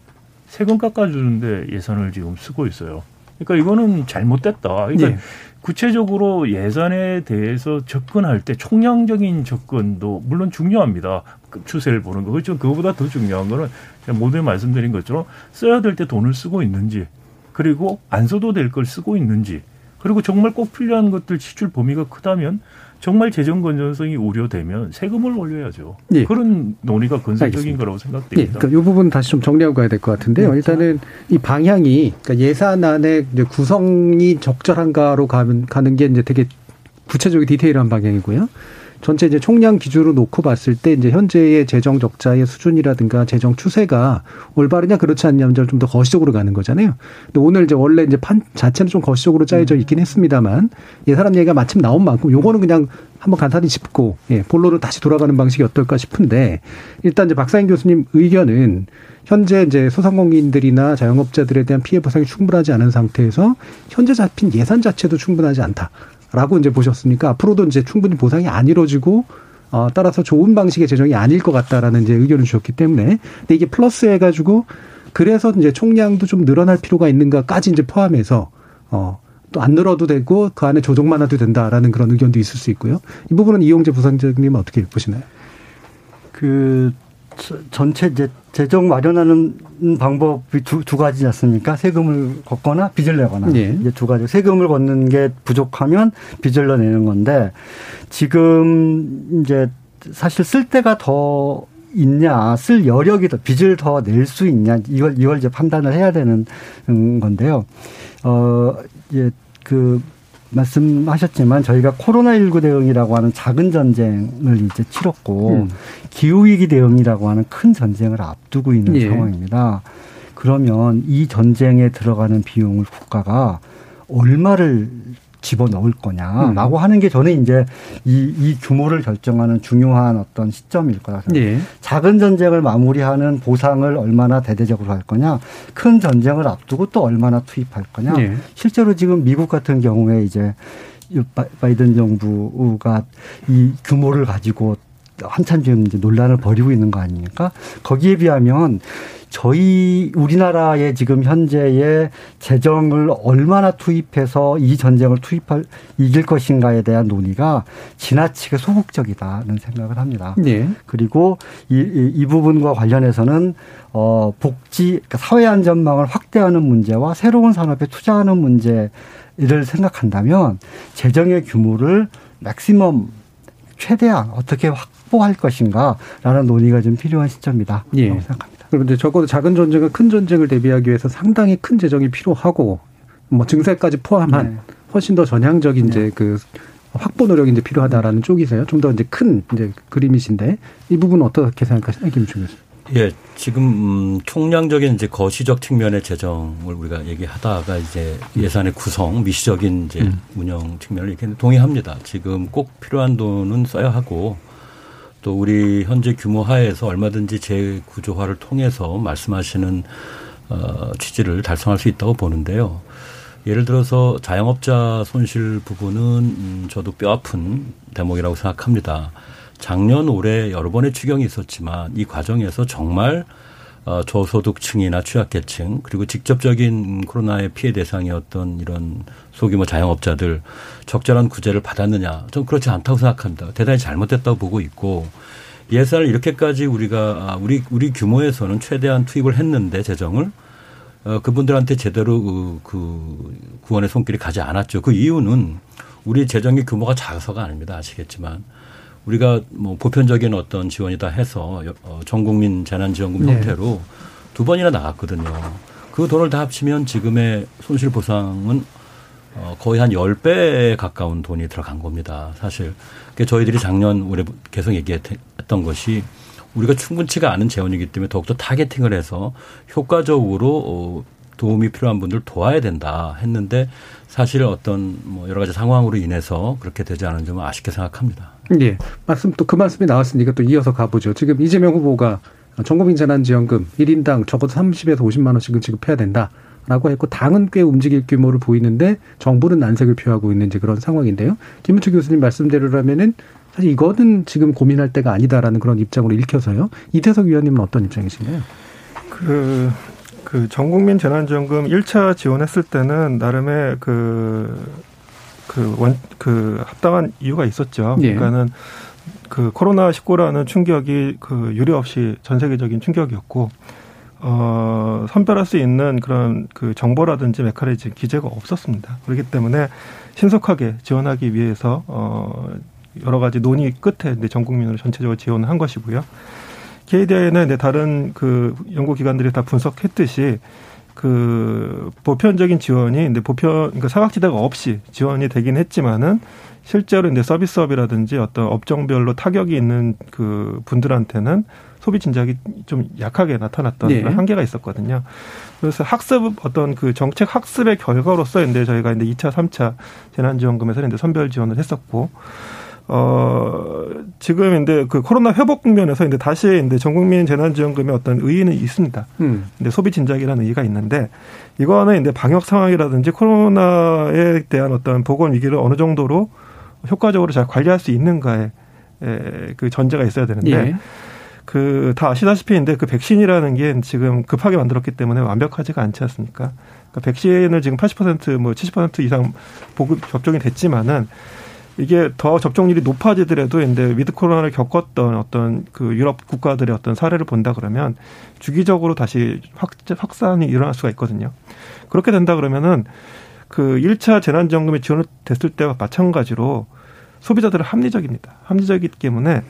세금 깎아주는데 예산을 지금 쓰고 있어요. 그러니까 이거는 잘못됐다. 그러니까 네. 구체적으로 예산에 대해서 접근할 때 총량적인 접근도 물론 중요합니다. 추세를 보는 거. 그렇죠. 그거보다 더 중요한 거는 모두에 말씀드린 것처럼 써야 될 때 돈을 쓰고 있는지 그리고 안 써도 될 걸 쓰고 있는지 그리고 정말 꼭 필요한 것들 지출 범위가 크다면 정말 재정 건전성이 우려되면 세금을 올려야죠. 예. 그런 논의가 건설적인 거라고 생각됩니다. 예. 그러니까 이 부분 다시 좀 정리하고 가야 될 것 같은데요. 네. 일단은 이 방향이 그러니까 예산안의 구성이 적절한가로 가는, 가는 게 이제 되게 구체적인 디테일한 방향이고요. 전체 이제 총량 기준으로 놓고 봤을 때 이제 현재의 재정 적자의 수준이라든가 재정 추세가 올바르냐 그렇지 않냐는 점을 좀 더 거시적으로 가는 거잖아요. 근데 오늘 이제 원래 이제 판 자체는 좀 거시적으로 짜여져 있긴 했습니다만 예산안 얘기가 마침 나온 만큼 요거는 그냥 한번 간단히 짚고 예, 본론으로 다시 돌아가는 방식이 어떨까 싶은데 일단 이제 박상인 교수님 의견은 현재 이제 소상공인들이나 자영업자들에 대한 피해 보상이 충분하지 않은 상태에서 현재 잡힌 예산 자체도 충분하지 않다. 라고 이제 보셨으니까 앞으로도 이제 충분히 보상이 안 이루어지고 어, 따라서 좋은 방식의 재정이 아닐 것 같다라는 이제 의견을 주셨기 때문에 근데 이게 플러스 해가지고 그래서 이제 총량도 좀 늘어날 필요가 있는가까지 이제 포함해서 어, 또 안 늘어도 되고 그 안에 조정만 해도 된다라는 그런 의견도 있을 수 있고요. 이 부분은 이용재 부상장님은 어떻게 보시나요? 그 전체 이제 재정 마련하는 방법이 두, 두 가지지 않습니까? 세금을 걷거나 빚을 내거나. 예. 이제 두 가지. 세금을 걷는 게 부족하면 빚을 내는 건데 지금 이제 사실 쓸 데가 더 있냐, 쓸 여력이 더, 빚을 더 낼 수 있냐, 이걸, 이걸 이제 판단을 해야 되는 건데요. 어, 이제 그, 말씀하셨지만 저희가 코로나십구 대응이라고 하는 작은 전쟁을 이제 치렀고 음. 기후위기 대응이라고 하는 큰 전쟁을 앞두고 있는 예. 상황입니다. 그러면 이 전쟁에 들어가는 비용을 국가가 얼마를 집어넣을 거냐라고 음. 하는 게 저는 이제 이, 이 규모를 결정하는 중요한 어떤 시점일 거라 생각합니다. 예. 작은 전쟁을 마무리하는 보상을 얼마나 대대적으로 할 거냐, 큰 전쟁을 앞두고 또 얼마나 투입할 거냐. 예. 실제로 지금 미국 같은 경우에 이제 바이든 정부가 이 규모를 가지고 한참 지금 이제 논란을 벌이고 있는 거 아닙니까? 거기에 비하면 저희 우리나라의 지금 현재의 재정을 얼마나 투입해서 이 전쟁을 투입할 이길 것인가에 대한 논의가 지나치게 소극적이다는 생각을 합니다. 네. 그리고 이, 이, 이 부분과 관련해서는 어, 복지, 그러니까 사회 안전망을 확대하는 문제와 새로운 산업에 투자하는 문제를 생각한다면 재정의 규모를 맥시멈 최대한 어떻게 확보할 것인가라는 논의가 좀 필요한 시점이다. 예. 생각합니다. 그런데 적어도 작은 전쟁과 큰 전쟁을 대비하기 위해서 상당히 큰 재정이 필요하고 뭐 증세까지 포함한 네. 훨씬 더 전향적인 네. 이제 그 확보 노력이 이제 필요하다라는 네. 쪽이세요. 좀 더 이제 큰 이제 그림이신데 이 부분은 어떻게 생각하시나요, 김우철 교수님? 예, 지금 총량적인 이제 거시적 측면의 재정을 우리가 얘기하다가 이제 예산의 구성, 미시적인 이제 음. 운영 측면을 이렇게 동의합니다. 지금 꼭 필요한 돈은 써야 하고 또 우리 현재 규모 하에서 얼마든지 재구조화를 통해서 말씀하시는 어, 취지를 달성할 수 있다고 보는데요. 예를 들어서 자영업자 손실 부분은 음, 저도 뼈아픈 대목이라고 생각합니다. 작년 올해 여러 번의 추경이 있었지만 이 과정에서 정말 저소득층이나 취약계층 그리고 직접적인 코로나의 피해 대상이었던 이런 소규모 자영업자들 적절한 구제를 받았느냐. 전 그렇지 않다고 생각합니다. 대단히 잘못됐다고 보고 있고 예산을 이렇게까지 우리가 우리 우리 규모에서는 최대한 투입을 했는데 재정을 그분들한테 제대로 그 구원의 손길이 가지 않았죠. 그 이유는 우리 재정의 규모가 작아서가 아닙니다. 아시겠지만. 우리가 뭐 보편적인 어떤 지원이다 해서 전 국민 재난지원금 네. 형태로 두 번이나 나갔거든요. 그 돈을 다 합치면 지금의 손실보상은 거의 한 십 배에 가까운 돈이 들어간 겁니다. 사실 저희들이 작년 올해 계속 얘기했던 것이 우리가 충분치가 않은 재원이기 때문에 더욱더 타겟팅을 해서 효과적으로 도움이 필요한 분들 도와야 된다 했는데 사실 어떤 뭐 여러 가지 상황으로 인해서 그렇게 되지 않은 점은 아쉽게 생각합니다. 예. 말씀 또 그 말씀이 나왔으니까 또 이어서 가보죠. 지금 이재명 후보가 전국민 재난지원금 일 인당 적어도 삼십에서 오십만 원씩은 지급해야 된다라고 했고 당은 꽤 움직일 규모를 보이는데 정부는 난색을 표하고 있는 이제 그런 상황인데요. 김우철 교수님 말씀대로라면은 사실 이거는 지금 고민할 때가 아니다라는 그런 입장으로 읽혀서요. 이태석 위원님은 어떤 입장이신가요? 그... 그 전국민 재난지원금 일 차 지원했을 때는 나름의 그, 그 원, 그 합당한 이유가 있었죠. 예. 그러니까는 그 코로나십구라는 충격이 그 유례 없이 전 세계적인 충격이었고, 어, 선별할 수 있는 그런 그 정보라든지 메커니즘 기재가 없었습니다. 그렇기 때문에 신속하게 지원하기 위해서, 어, 여러 가지 논의 끝에 이제 전 국민으로 전체적으로 지원을 한 것이고요. 케이디아이는 다른 그 연구기관들이 다 분석했듯이 그 보편적인 지원이 이제 보편, 그러니까 사각지대가 없이 지원이 되긴 했지만은 실제로 이제 서비스업이라든지 어떤 업종별로 타격이 있는 그 분들한테는 소비 진작이 좀 약하게 나타났던 네. 그런 한계가 있었거든요. 그래서 학습 어떤 그 정책 학습의 결과로서 이제 저희가 이제 이 차, 삼 차 재난지원금에서는 이제 선별 지원을 했었고 어, 지금, 이제, 그, 코로나 회복 국면에서, 이제, 다시, 이제, 전국민 재난지원금의 어떤 의의는 있습니다. 음. 근데 소비 진작이라는 의의가 있는데, 이거는, 이제, 방역 상황이라든지 코로나에 대한 어떤 보건 위기를 어느 정도로 효과적으로 잘 관리할 수 있는가에, 그 전제가 있어야 되는데, 예. 그, 다 아시다시피, 이제, 그 백신이라는 게 지금 급하게 만들었기 때문에 완벽하지가 않지 않습니까? 그러니까 백신을 지금 팔십 퍼센트, 뭐, 칠십 퍼센트 이상 보급, 접종이 됐지만은, 이게 더 접종률이 높아지더라도 이제 위드 코로나를 겪었던 어떤 그 유럽 국가들의 어떤 사례를 본다 그러면 주기적으로 다시 확, 확산이 일어날 수가 있거든요. 그렇게 된다 그러면은 그 일 차 재난지원금이 지원됐을 때와 마찬가지로 소비자들은 합리적입니다. 합리적이기 때문에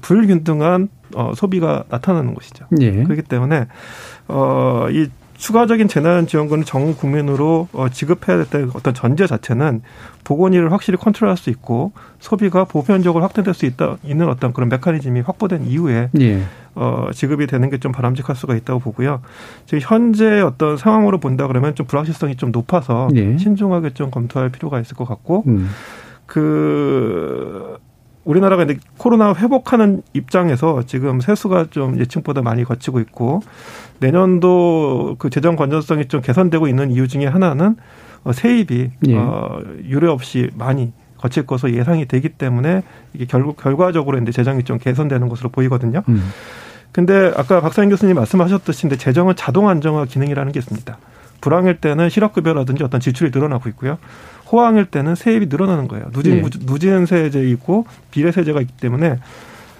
불균등한 어, 소비가 나타나는 것이죠. 예. 그렇기 때문에 어, 이 추가적인 재난지원금을 전 국민으로 지급해야 될 어떤 전제 자체는 보건의를 확실히 컨트롤할 수 있고 소비가 보편적으로 확대될 수 있다, 있는 어떤 그런 메커니즘이 확보된 이후에 예. 어, 지급이 되는 게 좀 바람직할 수가 있다고 보고요. 지금 현재 어떤 상황으로 본다 그러면 좀 불확실성이 좀 높아서 예. 신중하게 좀 검토할 필요가 있을 것 같고 음. 그 우리나라가 이제 코로나 회복하는 입장에서 지금 세수가 좀 예측보다 많이 거치고 있고 내년도 그 재정 건전성이 좀 개선되고 있는 이유 중에 하나는 세입이 예. 어, 유례 없이 많이 거칠 것으로 예상이 되기 때문에 이게 결국 결과적으로 이제 재정이 좀 개선되는 것으로 보이거든요. 음. 근데 아까 박상인 교수님 말씀하셨듯이 이제 재정은 자동 안정화 기능이라는 게 있습니다. 불황일 때는 실업급여라든지 어떤 지출이 늘어나고 있고요. 호황일 때는 세입이 늘어나는 거예요. 누진, 네. 누진 세제이고 비례세제가 있기 때문에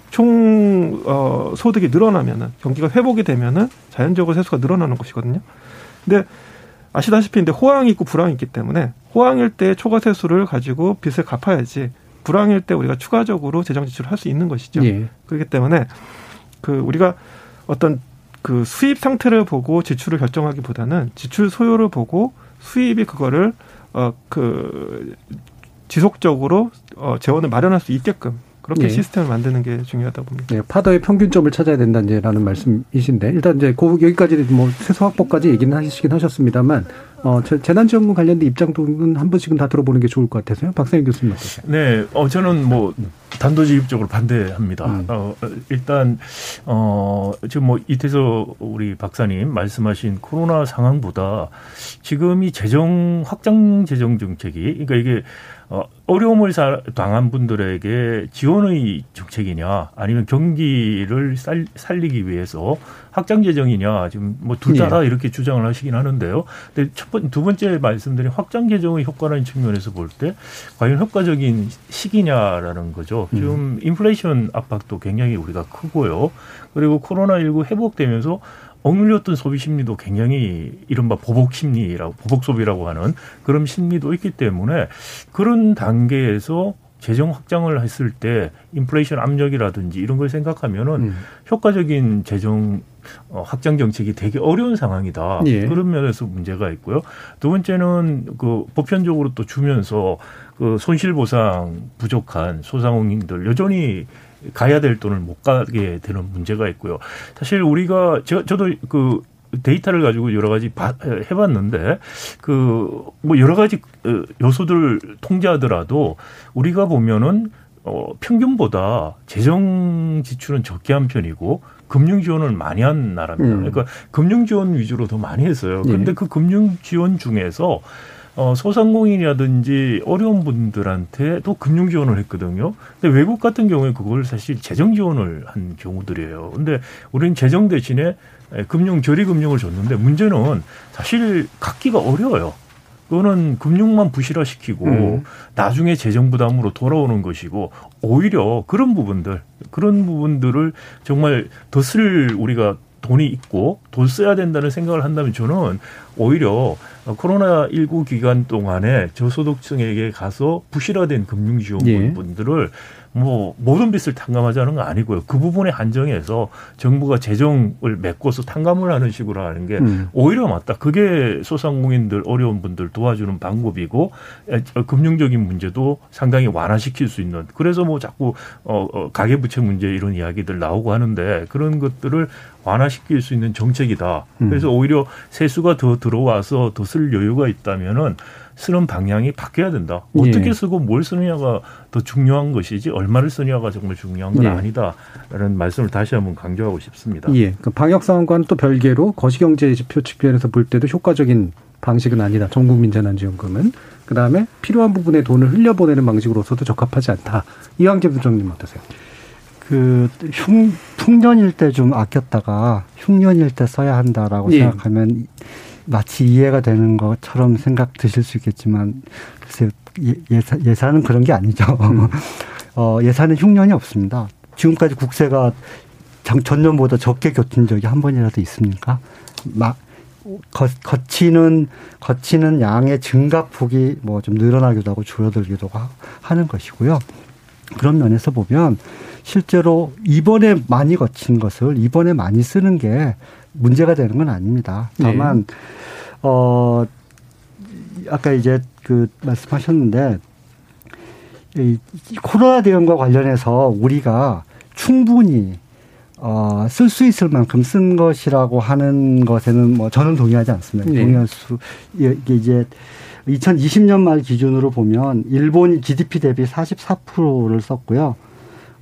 총 어, 소득이 늘어나면은 경기가 회복이 되면은 자연적으로 세수가 늘어나는 것이거든요. 근데 아시다시피 이제 호황이 있고 불황이 있기 때문에 호황일 때 초과 세수를 가지고 빚을 갚아야지 불황일 때 우리가 추가적으로 재정 지출을 할 수 있는 것이죠. 네. 그렇기 때문에 그 우리가 어떤 그 수입 상태를 보고 지출을 결정하기보다는 지출 소요를 보고 수입이 그거를 어, 그, 지속적으로, 어, 재원을 마련할 수 있게끔, 그렇게 네. 시스템을 만드는 게 중요하다고 봅니다. 네, 파도의 평균점을 찾아야 된다, 이제, 라는 말씀이신데, 일단 이제, 고, 여기까지, 뭐, 세수 확보까지 얘기는 하시긴 하셨습니다만, 어, 재난지원금 관련된 입장도는 한 번씩은 다 들어보는 게 좋을 것 같아서요. 박상인 교수님 어떠세요? 네, 어, 저는 뭐, 단도직입적으로 반대합니다. 음. 어, 일단, 어, 지금 뭐, 이태석 우리 박사님 말씀하신 코로나 상황보다 지금 이 재정, 확장 재정 정책이, 그러니까 이게, 어, 어려움을 당한 분들에게 지원의 정책이냐, 아니면 경기를 살, 살리기 위해서 확장 재정이냐, 지금 뭐 둘 다 다 예. 이렇게 주장을 하시긴 하는데요. 근데 첫 번, 두 번째 말씀드린 확장 재정의 효과라는 측면에서 볼 때 과연 효과적인 시기냐라는 거죠. 지금 음. 인플레이션 압박도 굉장히 우리가 크고요. 그리고 코로나십구 회복되면서 억눌렸던 소비 심리도 굉장히 이른바 보복 심리라고, 보복 소비라고 하는 그런 심리도 있기 때문에 그런 단계에서 재정 확장을 했을 때 인플레이션 압력이라든지 이런 걸 생각하면은 음. 효과적인 재정 확장 정책이 되게 어려운 상황이다. 예. 그런 면에서 문제가 있고요. 두 번째는 그 보편적으로 또 주면서 그 손실 보상 부족한 소상공인들 여전히 가야 될 돈을 못 가게 되는 문제가 있고요. 사실 우리가 저, 저도 그 데이터를 가지고 여러 가지 해봤는데 그 뭐 여러 가지 요소들 통제하더라도 우리가 보면은 어, 평균보다 재정 지출은 적게 한 편이고 금융 지원을 많이 한 나라입니다. 음. 그러니까 금융 지원 위주로 더 많이 했어요. 그런데 그 금융 지원 중에서 어, 소상공인이라든지 어려운 분들한테 또 금융 지원을 했거든요. 근데 외국 같은 경우에 그걸 사실 재정 지원을 한 경우들이에요. 근데 우리는 재정 대신에 금융, 저리금융을 줬는데 문제는 사실 갚기가 어려워요. 그거는 금융만 부실화시키고 음. 나중에 재정 부담으로 돌아오는 것이고 오히려 그런 부분들, 그런 부분들을 정말 더 쓸 우리가 돈이 있고 돈 써야 된다는 생각을 한다면 저는 오히려 코로나십구 기간 동안에 저소득층에게 가서 부실화된 금융지원금분들을 예. 뭐 모든 빚을 탕감하자는 건 아니고요. 그 부분에 한정해서 정부가 재정을 메꿔서 탕감을 하는 식으로 하는 게 음. 오히려 맞다. 그게 소상공인들 어려운 분들 도와주는 방법이고 금융적인 문제도 상당히 완화시킬 수 있는. 그래서 뭐 자꾸 가계부채 문제 이런 이야기들 나오고 하는데 그런 것들을 완화시킬 수 있는 정책이다. 그래서 오히려 세수가 더 들어와서 더 쓸 여유가 있다면은 쓰는 방향이 바뀌어야 된다. 어떻게 예. 쓰고 뭘 쓰느냐가 더 중요한 것이지 얼마를 쓰냐가 정말 중요한 건 예. 아니다라는 말씀을 다시 한번 강조하고 싶습니다. 예. 그 방역 상황과는 또 별개로 거시경제 지표 측면에서 볼 때도 효과적인 방식은 아니다. 전국민 재난지원금은. 그다음에 필요한 부분에 돈을 흘려보내는 방식으로서도 적합하지 않다. 이왕재 부총님 어떠세요? 그 흉, 풍년일 때 좀 아꼈다가 흉년일 때 써야 한다라고 예. 생각하면 마치 이해가 되는 것처럼 생각 드실 수 있겠지만 글쎄요, 예산, 예산은 그런 게 아니죠. 음. 어, 예산은 흉년이 없습니다. 지금까지 국세가 전년보다 적게 겹친 적이 한 번이라도 있습니까? 막 거, 거치는 거치는 양의 증가폭이 뭐 좀 늘어나기도 하고 줄어들기도 하고 하는 것이고요. 그런 면에서 보면 실제로 이번에 많이 거친 것을 이번에 많이 쓰는 게 문제가 되는 건 아닙니다. 다만 네. 어 아까 이제 그 말씀하셨는데 이 코로나 대응과 관련해서 우리가 충분히 어, 쓸 수 있을 만큼 쓴 것이라고 하는 것에는 뭐 저는 동의하지 않습니다. 네. 동의할 수 이게 이제 이천이십 년 말 기준으로 보면 일본이 지디피 대비 사십사 퍼센트를 썼고요.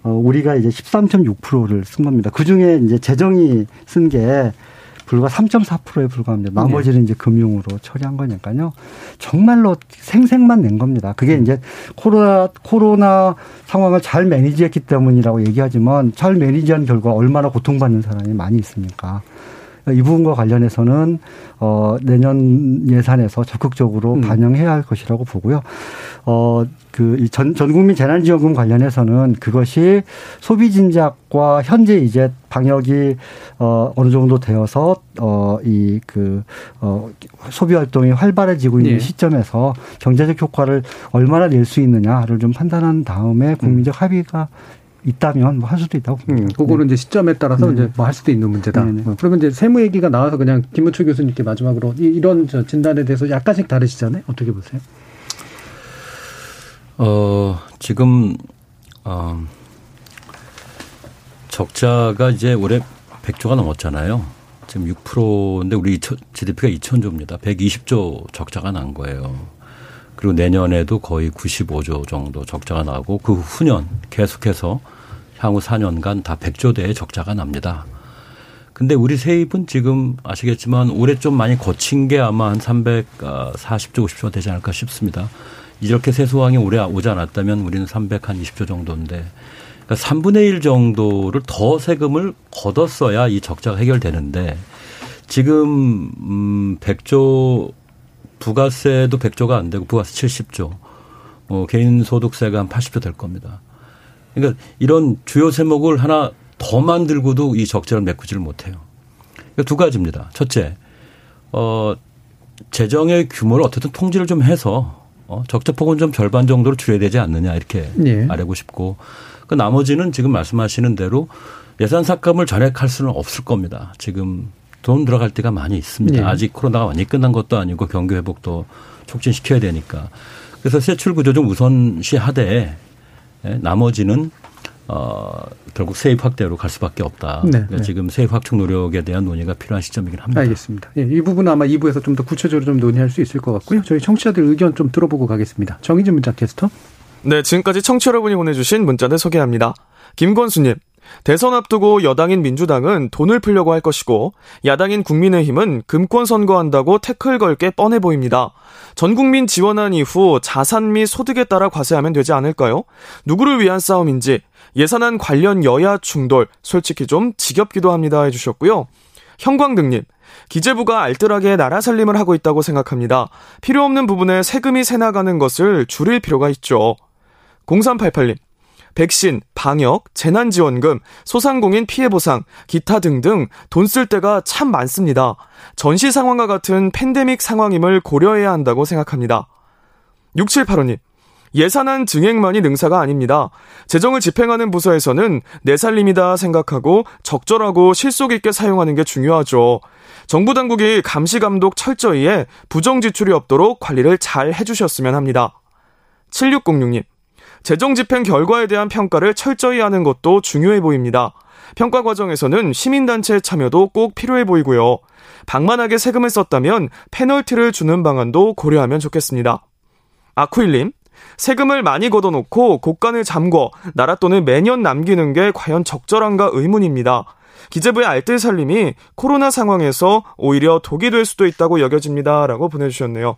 어, 우리가 이제 십삼 점 육 퍼센트를 쓴 겁니다. 그 중에 이제 재정이 쓴 게 불과 삼 점 사 퍼센트에 불과합니다. 나머지는 네. 이제 금융으로 처리한 거니까요. 정말로 생색만 낸 겁니다. 그게 이제 코로나, 코로나 상황을 잘 매니지했기 때문이라고 얘기하지만 잘 매니지한 결과 얼마나 고통받는 사람이 많이 있습니까? 이 부분과 관련해서는 어, 내년 예산에서 적극적으로 음. 반영해야 할 것이라고 보고요. 어, 그 전 전국민 재난지원금 관련해서는 그것이 소비 진작과 현재 이제 방역이 어, 어느 정도 되어서 어, 이 그 어, 소비 활동이 활발해지고 있는 네. 시점에서 경제적 효과를 얼마나 낼 수 있느냐를 좀 판단한 다음에 국민적 음. 합의가 있다면 뭐 할 수도 있다고 봅니다. 음, 그거는 네. 이제 시점에 따라서 네. 이제 뭐 할 수도 있는 문제다. 네. 그러면 이제 세무 얘기가 나와서 그냥 김우철 교수님께 마지막으로 이, 이런 저 진단에 대해서 약간씩 다르시잖아요. 어떻게 보세요? 어, 지금 어, 적자가 이제 올해 백 조가 넘었잖아요. 지금 육 퍼센트인데 우리 지디피가 이천 조입니다. 백이십 조 적자가 난 거예요. 그리고 내년에도 거의 구십오 조 정도 적자가 나고 그 후년 계속해서 향후 사 년간 다 백 조대의 적자가 납니다. 근데 우리 세입은 지금 아시겠지만 올해 좀 많이 거친 게 아마 한 삼백사십 조 오십 조가 되지 않을까 싶습니다. 이렇게 세수왕이 올해 오지 않았다면 우리는 삼백이십 조 정도인데 그러니까 삼분의 일 정도를 더 세금을 걷었어야 이 적자가 해결되는데 지금 음 백 조 부가세도 백 조가 안 되고 부가세 칠십 조, 어, 개인소득세가 한 팔십 조 될 겁니다. 그러니까 이런 주요 세목을 하나 더 만들고도 이 적자를 메꾸지를 못해요. 그러니까 두 가지입니다. 첫째, 어, 재정의 규모를 어쨌든 통제를 좀 해서 어, 적자폭은 좀 절반 정도로 줄여야 되지 않느냐 이렇게 네. 말하고 싶고 그 나머지는 지금 말씀하시는 대로 예산 삭감을 전액할 수는 없을 겁니다. 지금. 돈 들어갈 때가 많이 있습니다. 네. 아직 코로나가 많이 끝난 것도 아니고 경기 회복도 촉진시켜야 되니까. 그래서 세출 구조 좀 우선시하되 나머지는 어 결국 세입 확대로 갈 수밖에 없다. 네. 그러니까 네. 지금 세입 확충 노력에 대한 논의가 필요한 시점이긴 합니다. 알겠습니다. 예, 이 부분은 아마 이 부에서 좀 더 구체적으로 좀 논의할 수 있을 것 같고요. 저희 청취자들 의견 좀 들어보고 가겠습니다. 정의진 문자 캐스터. 네, 지금까지 청취자 여러분이 보내주신 문자를 소개합니다. 김권수님. 대선 앞두고 여당인 민주당은 돈을 풀려고 할 것이고 야당인 국민의힘은 금권 선거한다고 태클 걸 게 뻔해 보입니다. 전 국민 지원안 이후 자산 및 소득에 따라 과세하면 되지 않을까요? 누구를 위한 싸움인지 예산안 관련 여야 충돌 솔직히 좀 지겹기도 합니다 해주셨고요. 형광등님. 기재부가 알뜰하게 나라 살림을 하고 있다고 생각합니다. 필요 없는 부분에 세금이 새 나가는 것을 줄일 필요가 있죠. 공삼팔팔님. 백신, 방역, 재난지원금, 소상공인 피해보상, 기타 등등 돈 쓸 때가 참 많습니다. 전시 상황과 같은 팬데믹 상황임을 고려해야 한다고 생각합니다. 육칠팔오님, 예산안 증액만이 능사가 아닙니다. 재정을 집행하는 부서에서는 내 살림이다 생각하고 적절하고 실속 있게 사용하는 게 중요하죠. 정부 당국이 감시감독 철저히 해 부정지출이 없도록 관리를 잘 해주셨으면 합니다. 칠육공육님, 재정 집행 결과에 대한 평가를 철저히 하는 것도 중요해 보입니다. 평가 과정에서는 시민단체의 참여도 꼭 필요해 보이고요. 방만하게 세금을 썼다면 페널티를 주는 방안도 고려하면 좋겠습니다. 아쿠일님, 세금을 많이 걷어놓고 곳간을 잠궈 나랏돈을 매년 남기는 게 과연 적절한가 의문입니다. 기재부의 알뜰살림이 코로나 상황에서 오히려 독이 될 수도 있다고 여겨집니다. 라고 보내주셨네요.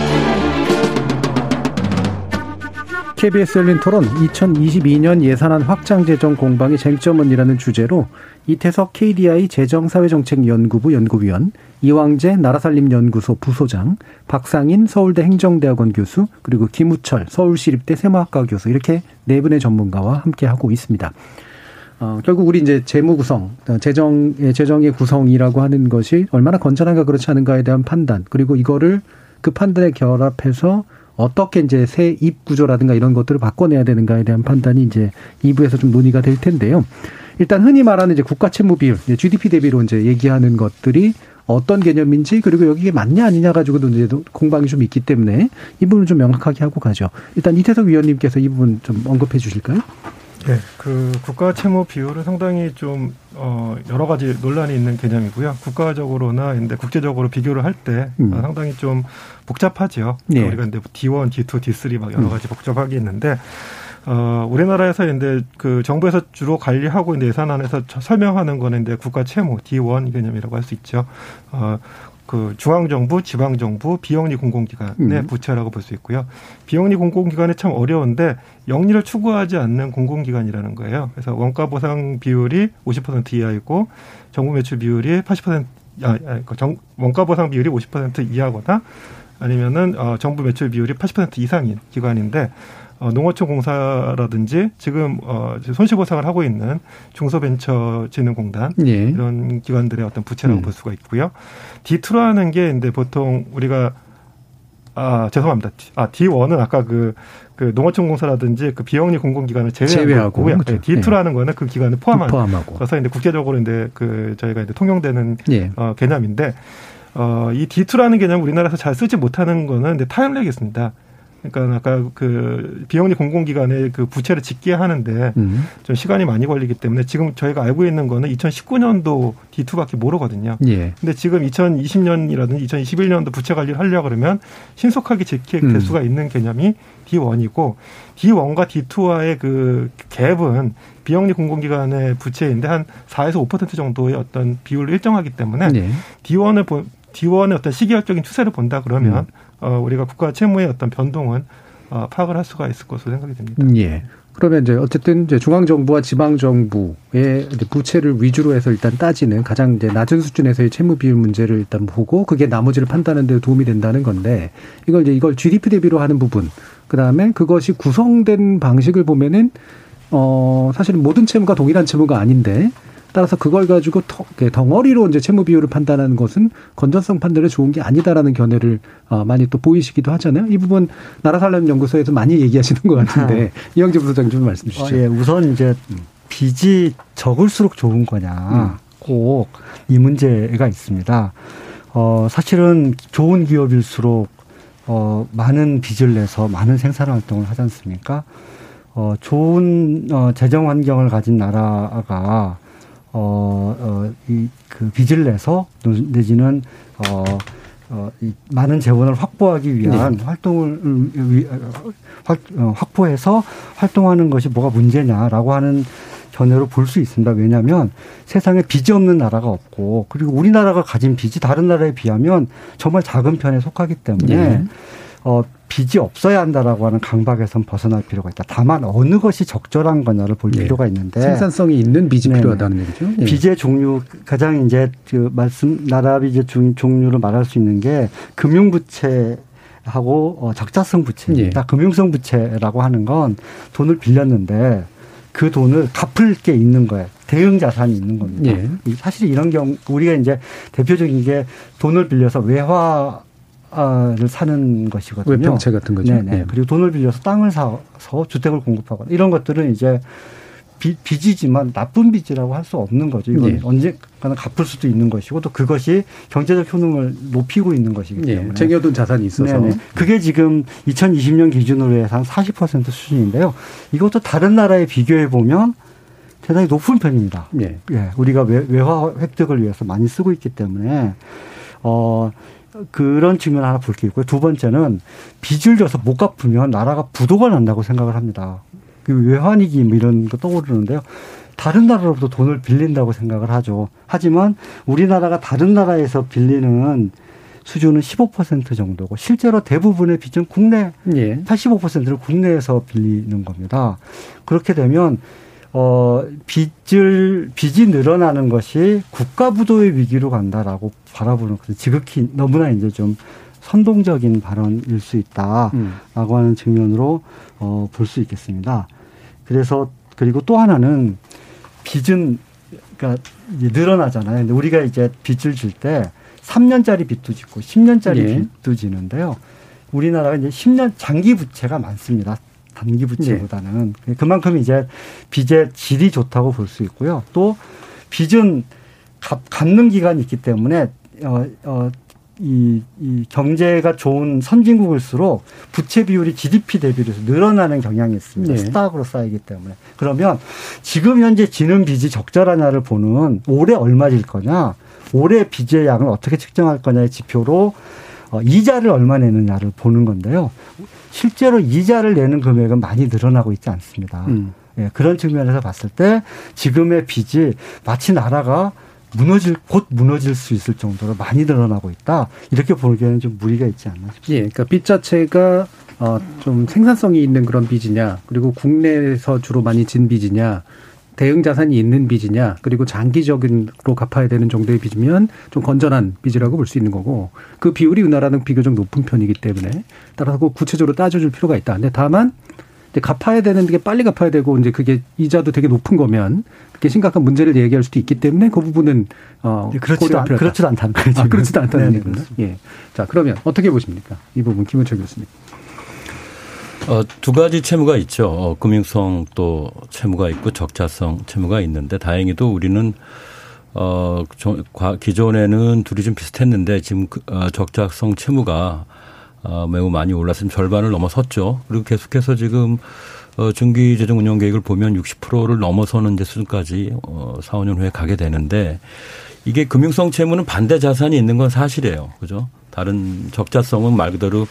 케이비에스 열린토론 이천이십이 년 예산안 확장 재정 공방의 쟁점은이라는 주제로 이태석 케이디아이 재정사회정책연구부 연구위원, 이왕재 나라살림연구소 부소장, 박상인 서울대 행정대학원 교수, 그리고 김우철 서울시립대 세마학과 교수, 이렇게 네 분의 전문가와 함께하고 있습니다. 어, 결국 우리 이제 재무 구성, 재정의, 재정의 구성이라고 하는 것이 얼마나 건전한가 그렇지 않은가에 대한 판단, 그리고 이거를 그 판단에 결합해서 어떻게 이제 새 입 구조라든가 이런 것들을 바꿔내야 되는가에 대한 판단이 이제 이 부에서 좀 논의가 될 텐데요. 일단 흔히 말하는 이제 국가 채무 비율, 지디피 대비로 이제 얘기하는 것들이 어떤 개념인지, 그리고 여기에 맞냐 아니냐 가지고도 이제 공방이 좀 있기 때문에 이 부분을 좀 명확하게 하고 가죠. 일단 이태석 위원님께서 이 부분 좀 언급해 주실까요? 네, 그 국가 채무 비율은 상당히 좀 어 여러 가지 논란이 있는 개념이고요. 국가적으로나 근데 국제적으로 비교를 할 때 음. 상당히 좀 복잡하지요. 네. 우리가 근데 디 원, 디 투, 디 쓰리 막 여러 가지 음. 복잡하게 있는데 어 우리나라에서 근데 그 정부에서 주로 관리하고 있는 예산안에서 설명하는 거는 이제 국가 채무 디 원 개념이라고 할 수 있죠. 어 그 중앙정부, 지방정부, 비영리 공공기관의 부채라고 볼 수 있고요. 비영리 공공기관이 참 어려운데 영리를 추구하지 않는 공공기관이라는 거예요. 그래서 원가보상 비율이 오십 퍼센트 이하이고 정부 매출 비율이 팔십 퍼센트, 아, 정, 원가보상 비율이 오십 퍼센트 이하거나 아니면은 어, 정부 매출 비율이 팔십 퍼센트 이상인 기관인데 어, 농어촌 공사라든지 지금 어, 손실보상을 하고 있는 중소벤처진흥공단 예. 이런 기관들의 어떤 부채라고 음. 볼 수가 있고요. 디 투로 하는 게 근데 보통 우리가 아 죄송합니다. 아 디 원은 아까 그, 그 농어촌 공사라든지 그 비영리 공공기관을 제외하고, 제외하고 그렇죠. 디 투로 하는 거는 그 기관을 포함하는 포함하고. 그래서 이제 국제적으로 이제 그 저희가 이제 통용되는 예. 어, 개념인데 어, 이 디 투라는 개념 우리나라에서 잘 쓰지 못하는 거는 이제 타협력이 있습니다. 그러니까 아까 그 비영리 공공기관의 그 부채를 짓게 하는데 음. 좀 시간이 많이 걸리기 때문에 지금 저희가 알고 있는 거는 이천십구 년도 디 투밖에 모르거든요. 예. 근데 지금 이천이십 년이라든지 이천이십일 년도 부채 관리를 하려고 그러면 신속하게 짓게 될 수가 음. 있는 개념이 디 원이고 디 원과 디 투와의 그 갭은 비영리 공공기관의 부채인데 한 사에서 오 퍼센트 정도의 어떤 비율을 일정하기 때문에 예. 디 원을 보 디 원의 어떤 시기열적인 추세를 본다 그러면 음. 어, 우리가 국가 채무의 어떤 변동은 어, 파악을 할 수가 있을 것으로 생각이 됩니다. 예. 그러면 이제 어쨌든 이제 중앙정부와 지방정부의 이제 부채를 위주로 해서 일단 따지는 가장 이제 낮은 수준에서의 채무 비율 문제를 일단 보고 그게 나머지를 판단하는 데 도움이 된다는 건데 이걸 이제 이걸 지디피 대비로 하는 부분, 그 다음에 그것이 구성된 방식을 보면은 어, 사실은 모든 채무가 동일한 채무가 아닌데. 따라서 그걸 가지고 덩어리로 이제 채무 비율을 판단하는 것은 건전성 판단에 좋은 게 아니다라는 견해를 많이 또 보이시기도 하잖아요. 이 부분 나라살림연구소에서 많이 얘기하시는 것 같은데 아. 이왕재 부소장님 좀 말씀 주시죠. 어, 예. 우선 이제 빚이 적을수록 좋은 거냐 꼭 이 문제가 있습니다. 어, 사실은 좋은 기업일수록 어, 많은 빚을 내서 많은 생산 활동을 하지 않습니까? 어, 좋은 어, 재정 환경을 가진 나라가 어, 어, 이, 그, 빚을 내서, 내지는, 어, 어, 이, 많은 재원을 확보하기 위한 네. 활동을, 위, 확, 어, 확보해서 활동하는 것이 뭐가 문제냐라고 하는 견해로 볼 수 있습니다. 왜냐하면 세상에 빚이 없는 나라가 없고, 그리고 우리나라가 가진 빚이 다른 나라에 비하면 정말 작은 편에 속하기 때문에, 네. 어, 빚이 없어야 한다라고 하는 강박에선 벗어날 필요가 있다. 다만 어느 것이 적절한 거냐를 볼 네. 필요가 있는데 생산성이 있는 빚이 네네. 필요하다는 얘기죠. 네. 빚의 종류 가장 이제 그 말씀 나라 빚의 종류를 말할 수 있는 게 금융 부채하고 적자성 부채입니다. 네. 금융성 부채라고 하는 건 돈을 빌렸는데 그 돈을 갚을 게 있는 거예요. 대응 자산이 있는 겁니다. 네. 사실 이런 경우 우리가 이제 대표적인 게 돈을 빌려서 외화 를 사는 것이거든요. 외평채 같은 거죠. 네네. 네. 그리고 돈을 빌려서 땅을 사서 주택을 공급하거나 이런 것들은 이제 빚, 빚이지만 나쁜 빚이라고 할 수 없는 거죠. 이건 네. 언젠가는 갚을 수도 있는 것이고 또 그것이 경제적 효능을 높이고 있는 것이기 때문에. 네. 쟁여둔 자산이 있어서. 네네. 그게 지금 이천이십 년 기준으로 해서 한 사십 퍼센트 수준인데요. 이것도 다른 나라에 비교해 보면 대단히 높은 편입니다. 네. 네. 우리가 외화 획득을 위해서 많이 쓰고 있기 때문에 어. 그런 측면 하나 볼 게 있고요. 두 번째는 빚을 져서 못 갚으면 나라가 부도가 난다고 생각을 합니다. 그 외환위기 뭐 이런 거 떠오르는데요. 다른 나라로부터 돈을 빌린다고 생각을 하죠. 하지만 우리나라가 다른 나라에서 빌리는 수준은 십오 퍼센트 정도고 실제로 대부분의 빚은 국내 예. 팔십오 퍼센트를 국내에서 빌리는 겁니다. 그렇게 되면 어, 빚을, 빚이 늘어나는 것이 국가 부도의 위기로 간다라고 바라보는 것은 지극히 너무나 이제 좀 선동적인 발언일 수 있다라고 음. 하는 측면으로 어, 볼 수 있겠습니다. 그래서 그리고 또 하나는 빚은 그러니까 이제 늘어나잖아요. 근데 우리가 이제 빚을 질 때 삼 년짜리 빚도 짓고 십 년짜리 예. 빚도 지는데요. 우리나라가 이제 십 년 장기 부채가 많습니다. 단기 부채보다는. 예. 그만큼 이제 빚의 질이 좋다고 볼 수 있고요. 또 빚은 갚, 갚는 기간이 있기 때문에 어, 어, 이, 이 경제가 좋은 선진국일수록 부채 비율이 지디피 대비로 해서 늘어나는 경향이 있습니다. 네. 스탁으로 쌓이기 때문에. 그러면 지금 현재 지는 빚이 적절하냐를 보는 올해 얼마 질 거냐, 올해 빚의 양을 어떻게 측정할 거냐의 지표로 어, 이자를 얼마 내느냐를 보는 건데요. 실제로 이자를 내는 금액은 많이 늘어나고 있지 않습니다. 음. 예, 그런 측면에서 봤을 때 지금의 빚이 마치 나라가 무너질, 곧 무너질 수 있을 정도로 많이 늘어나고 있다. 이렇게 보기에는 좀 무리가 있지 않나 싶습니다. 예, 그러니까 빚 자체가 어, 좀 생산성이 있는 그런 빚이냐, 그리고 국내에서 주로 많이 진 빚이냐, 대응 자산이 있는 빚이냐, 그리고 장기적으로 갚아야 되는 정도의 빚이면 좀 건전한 빚이라고 볼 수 있는 거고, 그 비율이 우리나라는 비교적 높은 편이기 때문에 따라서 구체적으로 따져줄 필요가 있다. 근데 다만 이제 갚아야 되는 게 빨리 갚아야 되고 이제 그게 이자도 되게 높은 거면 그게 심각한 문제를 얘기할 수도 있기 때문에 그 부분은 어 네, 그렇지도 않, 그렇지도 않다는 거예요. 아, 그렇지도 않다는 얘기군요. 예. 자, 그러면 어떻게 보십니까? 이 부분 김우철 교수님. 어, 두 가지 채무가 있죠. 어, 금융성 또 채무가 있고 적자성 채무가 있는데 다행히도 우리는 어, 기존에는 둘이 좀 비슷했는데 지금 그, 어, 적자성 채무가 어, 매우 많이 올랐습니다. 절반을 넘어섰죠. 그리고 계속해서 지금 어, 중기 재정 운영 계획을 보면 육십 퍼센트를 넘어서는 이제 수준까지 어, 사, 오 년 후에 가게 되는데 이게 금융성 채무는 반대 자산이 있는 건 사실이에요. 그죠? 다른 적자성은 말 그대로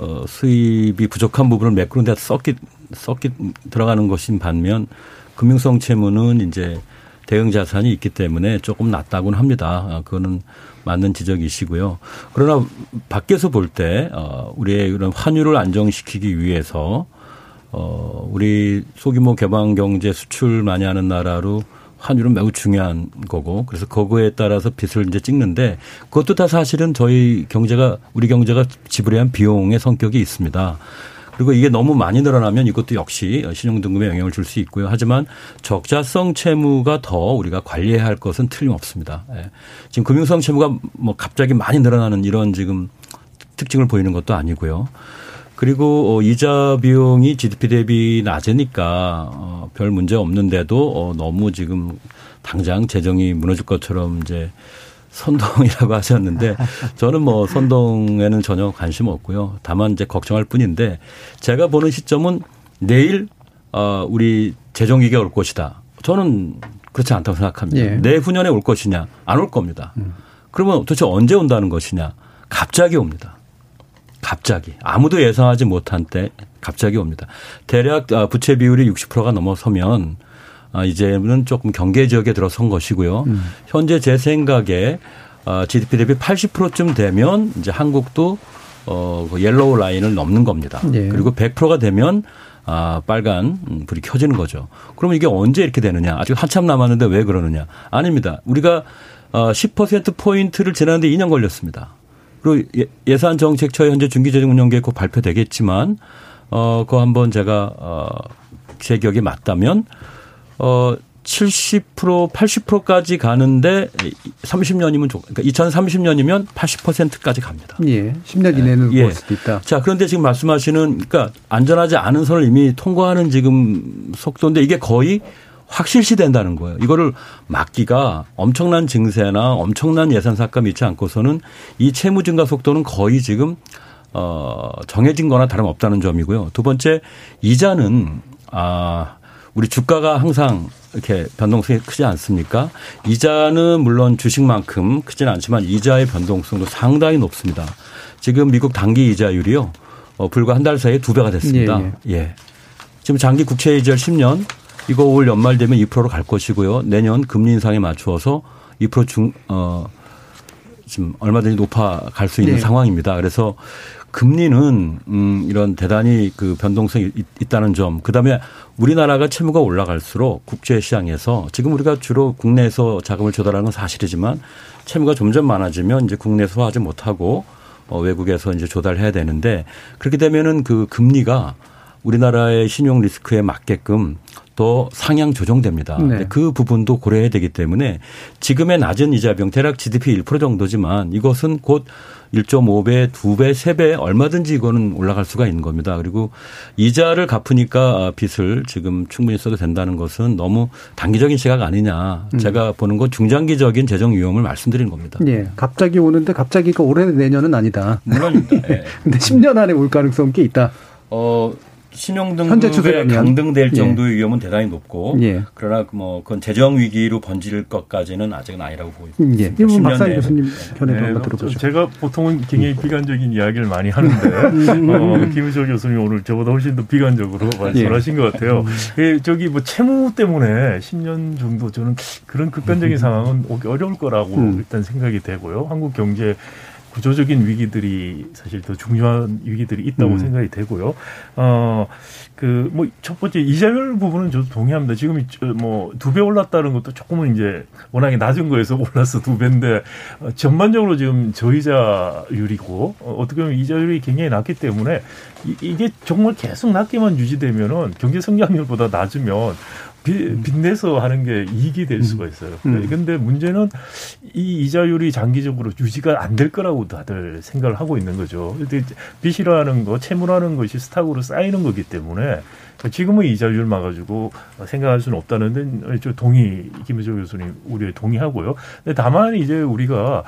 어, 수입이 부족한 부분을 메꾸는 데 썩기, 썩기 들어가는 것인 반면 금융성 채무는 이제 대응 자산이 있기 때문에 조금 낮다고는 합니다. 아, 그거는 맞는 지적이시고요. 그러나 밖에서 볼 때, 어, 우리의 이런 환율을 안정시키기 위해서, 어, 우리 소규모 개방 경제 수출 많이 하는 나라로 환율은 매우 중요한 거고, 그래서 거기에 따라서 빚을 이제 찍는데, 그것도 다 사실은 저희 경제가, 우리 경제가 지불해야 한 비용의 성격이 있습니다. 그리고 이게 너무 많이 늘어나면 이것도 역시 신용등급에 영향을 줄 수 있고요. 하지만 적자성 채무가 더 우리가 관리해야 할 것은 틀림없습니다. 예. 지금 금융성 채무가 뭐 갑자기 많이 늘어나는 이런 지금 특징을 보이는 것도 아니고요. 그리고 이자 비용이 지디피 대비 낮으니까 별 문제 없는데도 너무 지금 당장 재정이 무너질 것처럼 이제 선동이라고 하셨는데 저는 뭐 선동에는 전혀 관심 없고요. 다만 이제 걱정할 뿐인데 제가 보는 시점은 내일 우리 재정 위기가 올 것이다. 저는 그렇지 않다고 생각합니다. 예. 내후년에 올 것이냐? 안 올 겁니다. 음. 그러면 도대체 언제 온다는 것이냐? 갑자기 옵니다. 갑자기 아무도 예상하지 못한 때 갑자기 옵니다. 대략 부채 비율이 육십 퍼센트가 넘어서면 이제는 조금 경계 지역에 들어선 것이고요. 음. 현재 제 생각에 지디피 대비 팔십 퍼센트쯤 되면 이제 한국도 옐로우 라인을 넘는 겁니다. 네. 그리고 백 퍼센트가 되면 빨간 불이 켜지는 거죠. 그럼 이게 언제 이렇게 되느냐? 아직 한참 남았는데 왜 그러느냐? 아닙니다. 우리가 십 퍼센트 포인트를 지났는데 이 년 걸렸습니다. 그리고 예산 정책처의 현재 중기재정 운영계획 곧 발표되겠지만, 어, 그거 한번 제가, 어, 제 기억이 맞다면, 어, 칠십 퍼센트, 팔십 퍼센트까지 가는데 삼십 년이면, 그러니까 이천삼십 년이면 팔십 퍼센트까지 갑니다. 예. 십 년 이내는 올 수도 있다. 자, 그런데 지금 말씀하시는, 그러니까 안전하지 않은 선을 이미 통과하는 지금 속도인데 이게 거의 확실시 된다는 거예요. 이거를 막기가 엄청난 증세나 엄청난 예산 삭감이 있지 않고서는 이 채무 증가 속도는 거의 지금 어 정해진 거나 다름없다는 점이고요. 두 번째 이자는 아 우리 주가가 항상 이렇게 변동성이 크지 않습니까? 이자는 물론 주식만큼 크지는 않지만 이자의 변동성도 상당히 높습니다. 지금 미국 단기 이자율이요, 어, 불과 한 달 사이에 두 배가 됐습니다. 예, 예. 예. 지금 장기 국채 이자율 십 년 이거 올 연말 되면 이 퍼센트로 갈 것이고요. 내년 금리 인상에 맞추어서 이 퍼센트 중, 어, 지금 얼마든지 높아갈 수 있는 네. 상황입니다. 그래서 금리는 음, 이런 대단히 그 변동성이 있다는 점. 그다음에 우리나라가 채무가 올라갈수록 국제시장에서 지금 우리가 주로 국내에서 자금을 조달하는 건 사실이지만 채무가 점점 많아지면 이제 국내에서 소화하지 못하고 어, 외국에서 이제 조달해야 되는데 그렇게 되면은 그 금리가 우리나라의 신용 리스크에 맞게끔 더 상향 조정됩니다. 네. 그 부분도 고려해야 되기 때문에 지금의 낮은 이자 비용 대략 지디피 일 퍼센트 정도지만 이것은 곧 일 점 오 배, 이 배, 삼 배 얼마든지 이거는 올라갈 수가 있는 겁니다. 그리고 이자를 갚으니까 빚을 지금 충분히 써도 된다는 것은 너무 단기적인 시각 아니냐. 제가 보는 건 중장기적인 재정 위험을 말씀드리는 겁니다. 네. 갑자기 오는데 갑자기가 올해 내년은 아니다. 물론입니다. 네. 근데 십 년 안에 올 가능성이 꽤 있다. 어. 신용등급에 강등될 예. 정도의 위험은 대단히 높고 예. 그러나 뭐 그건 재정위기로 번질 것까지는 아직은 아니라고 보고 있습니다. 예. 일본 박상인 교수님 견해도 한번 들어보죠. 제가 보통은 굉장히 비관적인 이야기를 많이 하는데 어, 김우철 교수님 오늘 저보다 훨씬 더 비관적으로 말씀하신 예. 것 같아요. 예, 저기 뭐 채무 때문에 십 년 정도 저는 그런 극단적인 상황은 어려울 거라고 음. 일단 생각이 되고요. 한국 경제 구조적인 위기들이 사실 더 중요한 위기들이 있다고 음. 생각이 되고요. 어, 그, 뭐, 첫 번째 이자율 부분은 저도 동의합니다. 지금 뭐, 두 배 올랐다는 것도 조금은 이제 워낙에 낮은 거에서 올라서 두 배인데, 어, 전반적으로 지금 저이자율이고, 어, 어떻게 보면 이자율이 굉장히 낮기 때문에 이, 이게 정말 계속 낮게만 유지되면은 경제 성장률보다 낮으면 빚내서 하는 게 이익이 될 수가 있어요. 그런데 음. 문제는 이 이자율이 장기적으로 유지가 안 될 거라고 다들 생각을 하고 있는 거죠. 빚이라는 거, 채무라는 것이 스탁으로 쌓이는 거기 때문에 지금은 이자율 막아주고 생각할 수는 없다는 데 동의, 김우철 교수님 우려에 동의하고요. 근데 다만 이제 우리가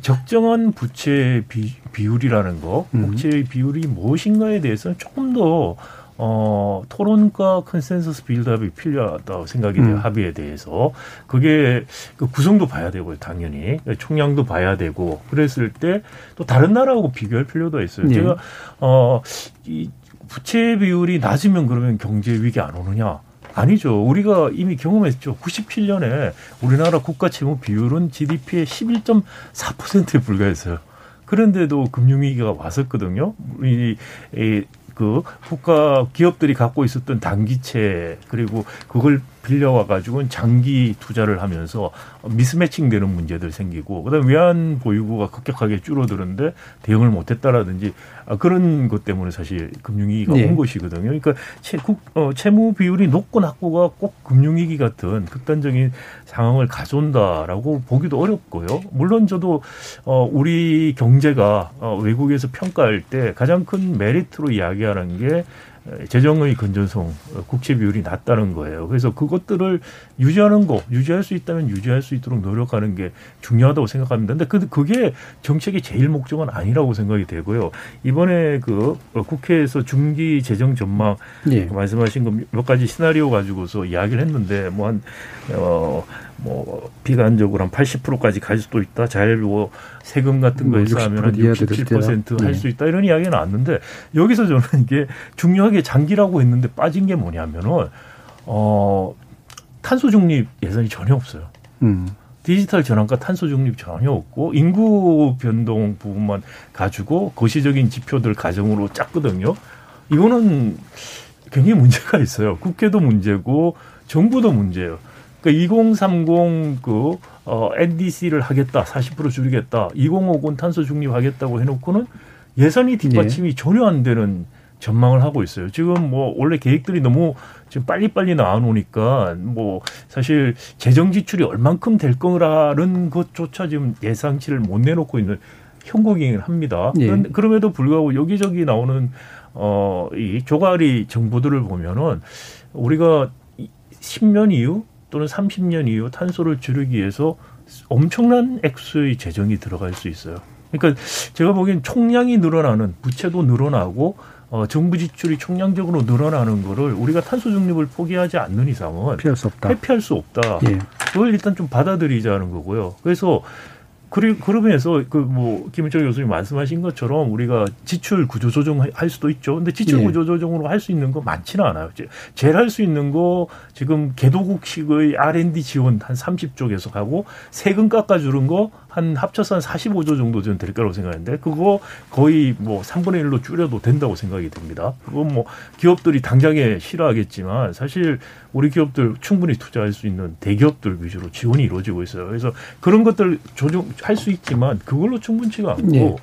적정한 부채 비, 비율이라는 거, 국채의 비율이 무엇인가에 대해서는 조금 더 어, 토론과 컨센서스 빌드업이 필요하다고 생각이 돼요. 음. 합의에 대해서. 그게 그 구성도 봐야 되고요. 당연히. 총량도 봐야 되고. 그랬을 때 또 다른 나라하고 비교할 필요도 있어요. 네. 제가 어, 이 부채 비율이 낮으면 그러면 경제 위기 안 오느냐. 아니죠. 우리가 이미 경험했죠. 구십칠 년에 우리나라 국가 채무 비율은 지디피의 십일 점 사 퍼센트에 불과했어요. 그런데도 금융위기가 왔었거든요. 이, 이 그 국가 기업들이 갖고 있었던 단기채 그리고 그걸 빌려와 가지고는 장기 투자를 하면서 미스매칭되는 문제들 생기고 그다음에 외환 보유고가 급격하게 줄어드는데 대응을 못했다라든지 그런 것 때문에 사실 금융위기가 네. 온 것이거든요. 그러니까 채, 국, 어, 채무 비율이 높고 낮고가 꼭 금융위기 같은 극단적인 상황을 가져온다라고 보기도 어렵고요. 물론 저도 어, 우리 경제가 어, 외국에서 평가할 때 가장 큰 메리트로 이야기하는 게 재정의 건전성, 국채 비율이 낮다는 거예요. 그래서 그것들을 유지하는 거, 유지할 수 있다면 유지할 수 있도록 노력하는 게 중요하다고 생각합니다. 그런데 그게 정책의 제일 목적은 아니라고 생각이 되고요. 이번에 그 국회에서 중기 재정 전망 네. 말씀하신 거 몇 가지 시나리오 가지고서 이야기를 했는데 뭐 한 어. 뭐 비관적으로 한 팔십 퍼센트까지 갈 수도 있다. 잘 뭐 세금 같은 거에서 하면 한 육십칠 퍼센트 할 수 있다. 이런 이야기가 나왔는데 여기서 저는 이게 중요하게 장기라고 했는데 빠진 게 뭐냐면은 어 탄소 중립 예산이 전혀 없어요. 음. 디지털 전환과 탄소 중립 전혀 없고 인구 변동 부분만 가지고 거시적인 지표들 가정으로 짰거든요. 이거는 굉장히 문제가 있어요. 국회도 문제고 정부도 문제예요. 그러니까 이공삼공 그 어, 엔디씨를 하겠다, 사십 퍼센트 줄이겠다, 이공오공 탄소 중립하겠다고 해놓고는 예산이 뒷받침이 네. 전혀 안 되는 전망을 하고 있어요. 지금 뭐 원래 계획들이 너무 지금 빨리빨리 나와놓으니까 뭐 사실 재정 지출이 얼만큼 될 거라는 것조차 지금 예상치를 못 내놓고 있는 형국이긴 합니다. 네. 그런, 그럼에도 불구하고 여기저기 나오는 어, 이 조가리 정보들을 보면은 우리가 십 년 이후 또는 삼십 년 이후 탄소를 줄이기 위해서 엄청난 액수의 재정이 들어갈 수 있어요. 그러니까 제가 보기엔 총량이 늘어나는 부채도 늘어나고 어, 정부 지출이 총량적으로 늘어나는 거를 우리가 탄소 중립을 포기하지 않는 이상은 피할 수 없다. 회피할 수 없다. 예. 그걸 일단 좀 받아들이자는 거고요. 그래서 그러면서 그 뭐 김우철 교수님 말씀하신 것처럼 우리가 지출 구조 조정할 수도 있죠. 근데 지출 예. 구조 조정으로 할 수 있는 거 많지는 않아요. 제일 할 수 있는 거 지금 개도국식의 알 앤 디 지원 한 삼십 조 계속하고 세금 깎아주는 거 한 합쳐서 한 사십오 조 정도 전 될 거라고 생각하는데 그거 거의 뭐 삼분의 일로 줄여도 된다고 생각이 듭니다. 그건 뭐 기업들이 당장에 싫어하겠지만 사실 우리 기업들 충분히 투자할 수 있는 대기업들 위주로 지원이 이루어지고 있어요. 그래서 그런 것들 조정할 수 있지만 그걸로 충분치가 않고 네.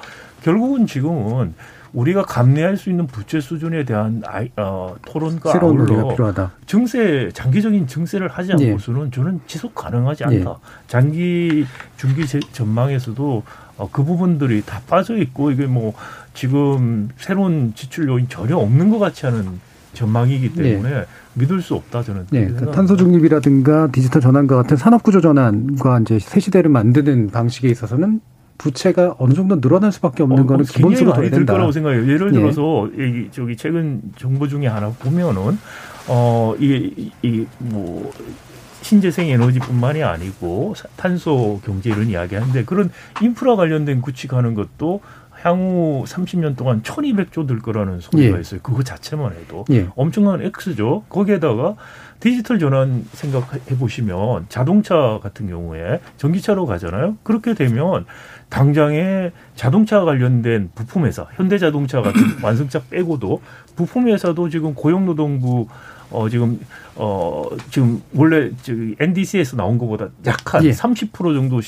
결국은 지금은 우리가 감내할 수 있는 부채 수준에 대한 아이, 어, 토론과 새로운 논의가 필요하다. 증세, 장기적인 증세를 하지 않고서는 예. 저는 지속 가능하지 않다. 예. 장기, 중기 제, 전망에서도 어, 그 부분들이 다 빠져 있고 이게 뭐 지금 새로운 지출 요인 전혀 없는 것 같이 하는 전망이기 때문에 예. 믿을 수 없다 저는. 예. 그러니까 탄소 중립이라든가 디지털 전환과 같은 산업 구조 전환과 이제 새 시대를 만드는 방식에 있어서는. 부채가 어느 정도 늘어날 수밖에 없는 어, 거는 기본적으로 많이 될 거라고 생각해요. 예를 들어서 예. 저기 최근 정보 중에 하나 보면은 어 이게 이 뭐 신재생 에너지뿐만이 아니고 탄소 경제 이런 이야기하는데 그런 인프라 관련된 구축하는 것도 향후 삼십 년 동안 천이백 조 들 거라는 소리가 예. 있어요. 그거 자체만 해도 예. 엄청난 X죠. 거기에다가 디지털 전환 생각해 보시면 자동차 같은 경우에 전기차로 가잖아요. 그렇게 되면 당장에 자동차 관련된 부품회사, 현대자동차 같은 완성차 빼고도 부품회사도 지금 고용노동부 어 지금 어 지금 원래 엔 디 씨에서 나온 것보다 약한 예. 삼십 퍼센트 정도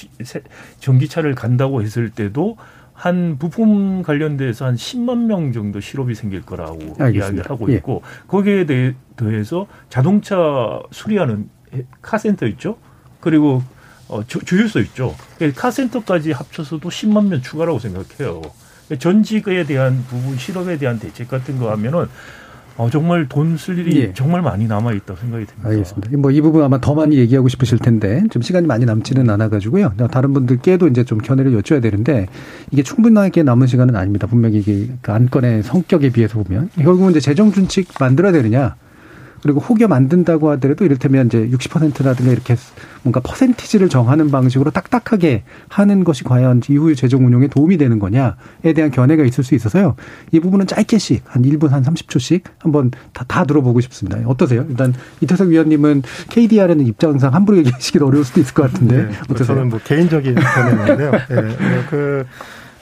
전기차를 간다고 했을 때도 한 부품 관련돼서 한 십만 명 정도 실업이 생길 거라고 이야기를 하고 있고 예. 거기에 대해 더해서 자동차 수리하는 카센터 있죠. 그리고 어, 주, 주유소 있죠. 카센터까지 합쳐서도 십만 명 추가라고 생각해요. 전직에 대한 부분 실업에 대한 대책 같은 거 하면은 어, 정말 돈 쓸 일이 예. 정말 많이 남아있다고 생각이 듭니다. 알겠습니다. 뭐 이 부분 아마 더 많이 얘기하고 싶으실 텐데 좀 시간이 많이 남지는 않아가지고요. 다른 분들께도 이제 좀 견해를 여쭤야 되는데 이게 충분하게 남은 시간은 아닙니다. 분명히 이게 그 안건의 성격에 비해서 보면 결국은 이제 재정준칙 만들어야 되느냐 그리고 혹여 만든다고 하더라도 이를테면 이제 육십 퍼센트라든가 이렇게 뭔가 퍼센티지를 정하는 방식으로 딱딱하게 하는 것이 과연 이후 재정 운용에 도움이 되는 거냐에 대한 견해가 있을 수 있어서요. 이 부분은 짧게씩 한 일 분 한 삼십 초씩 한번 다, 다 들어보고 싶습니다. 어떠세요? 일단 이태석 위원님은 케이디알에는 입장상 함부로 얘기하시기도 어려울 수도 있을 것 같은데. 네, 어떠세요? 저는 뭐 개인적인 견해인데요. 네, 그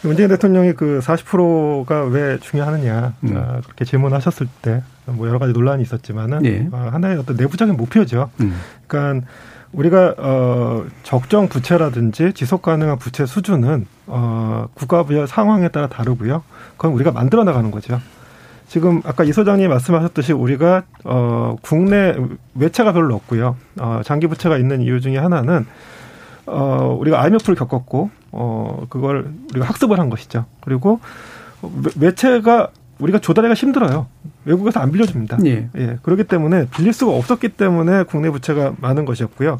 문재인 대통령이 그 사십 퍼센트가 왜 중요하느냐 음. 그렇게 질문하셨을 때 뭐 여러 가지 논란이 있었지만은 예. 하나의 어떤 내부적인 목표죠. 음. 그러니까 우리가 어 적정 부채라든지 지속 가능한 부채 수준은 어 국가부여 상황에 따라 다르고요. 그건 우리가 만들어 나가는 거죠. 지금 아까 이 소장님이 말씀하셨듯이 우리가 어 국내 외채가 별로 없고요. 어 장기 부채가 있는 이유 중에 하나는 어, 우리가 아이엠에프를 겪었고, 어, 그걸 우리가 학습을 한 것이죠. 그리고 외채가 우리가 조달하기가 힘들어요. 외국에서 안 빌려줍니다. 예. 예. 그렇기 때문에 빌릴 수가 없었기 때문에 국내 부채가 많은 것이었고요.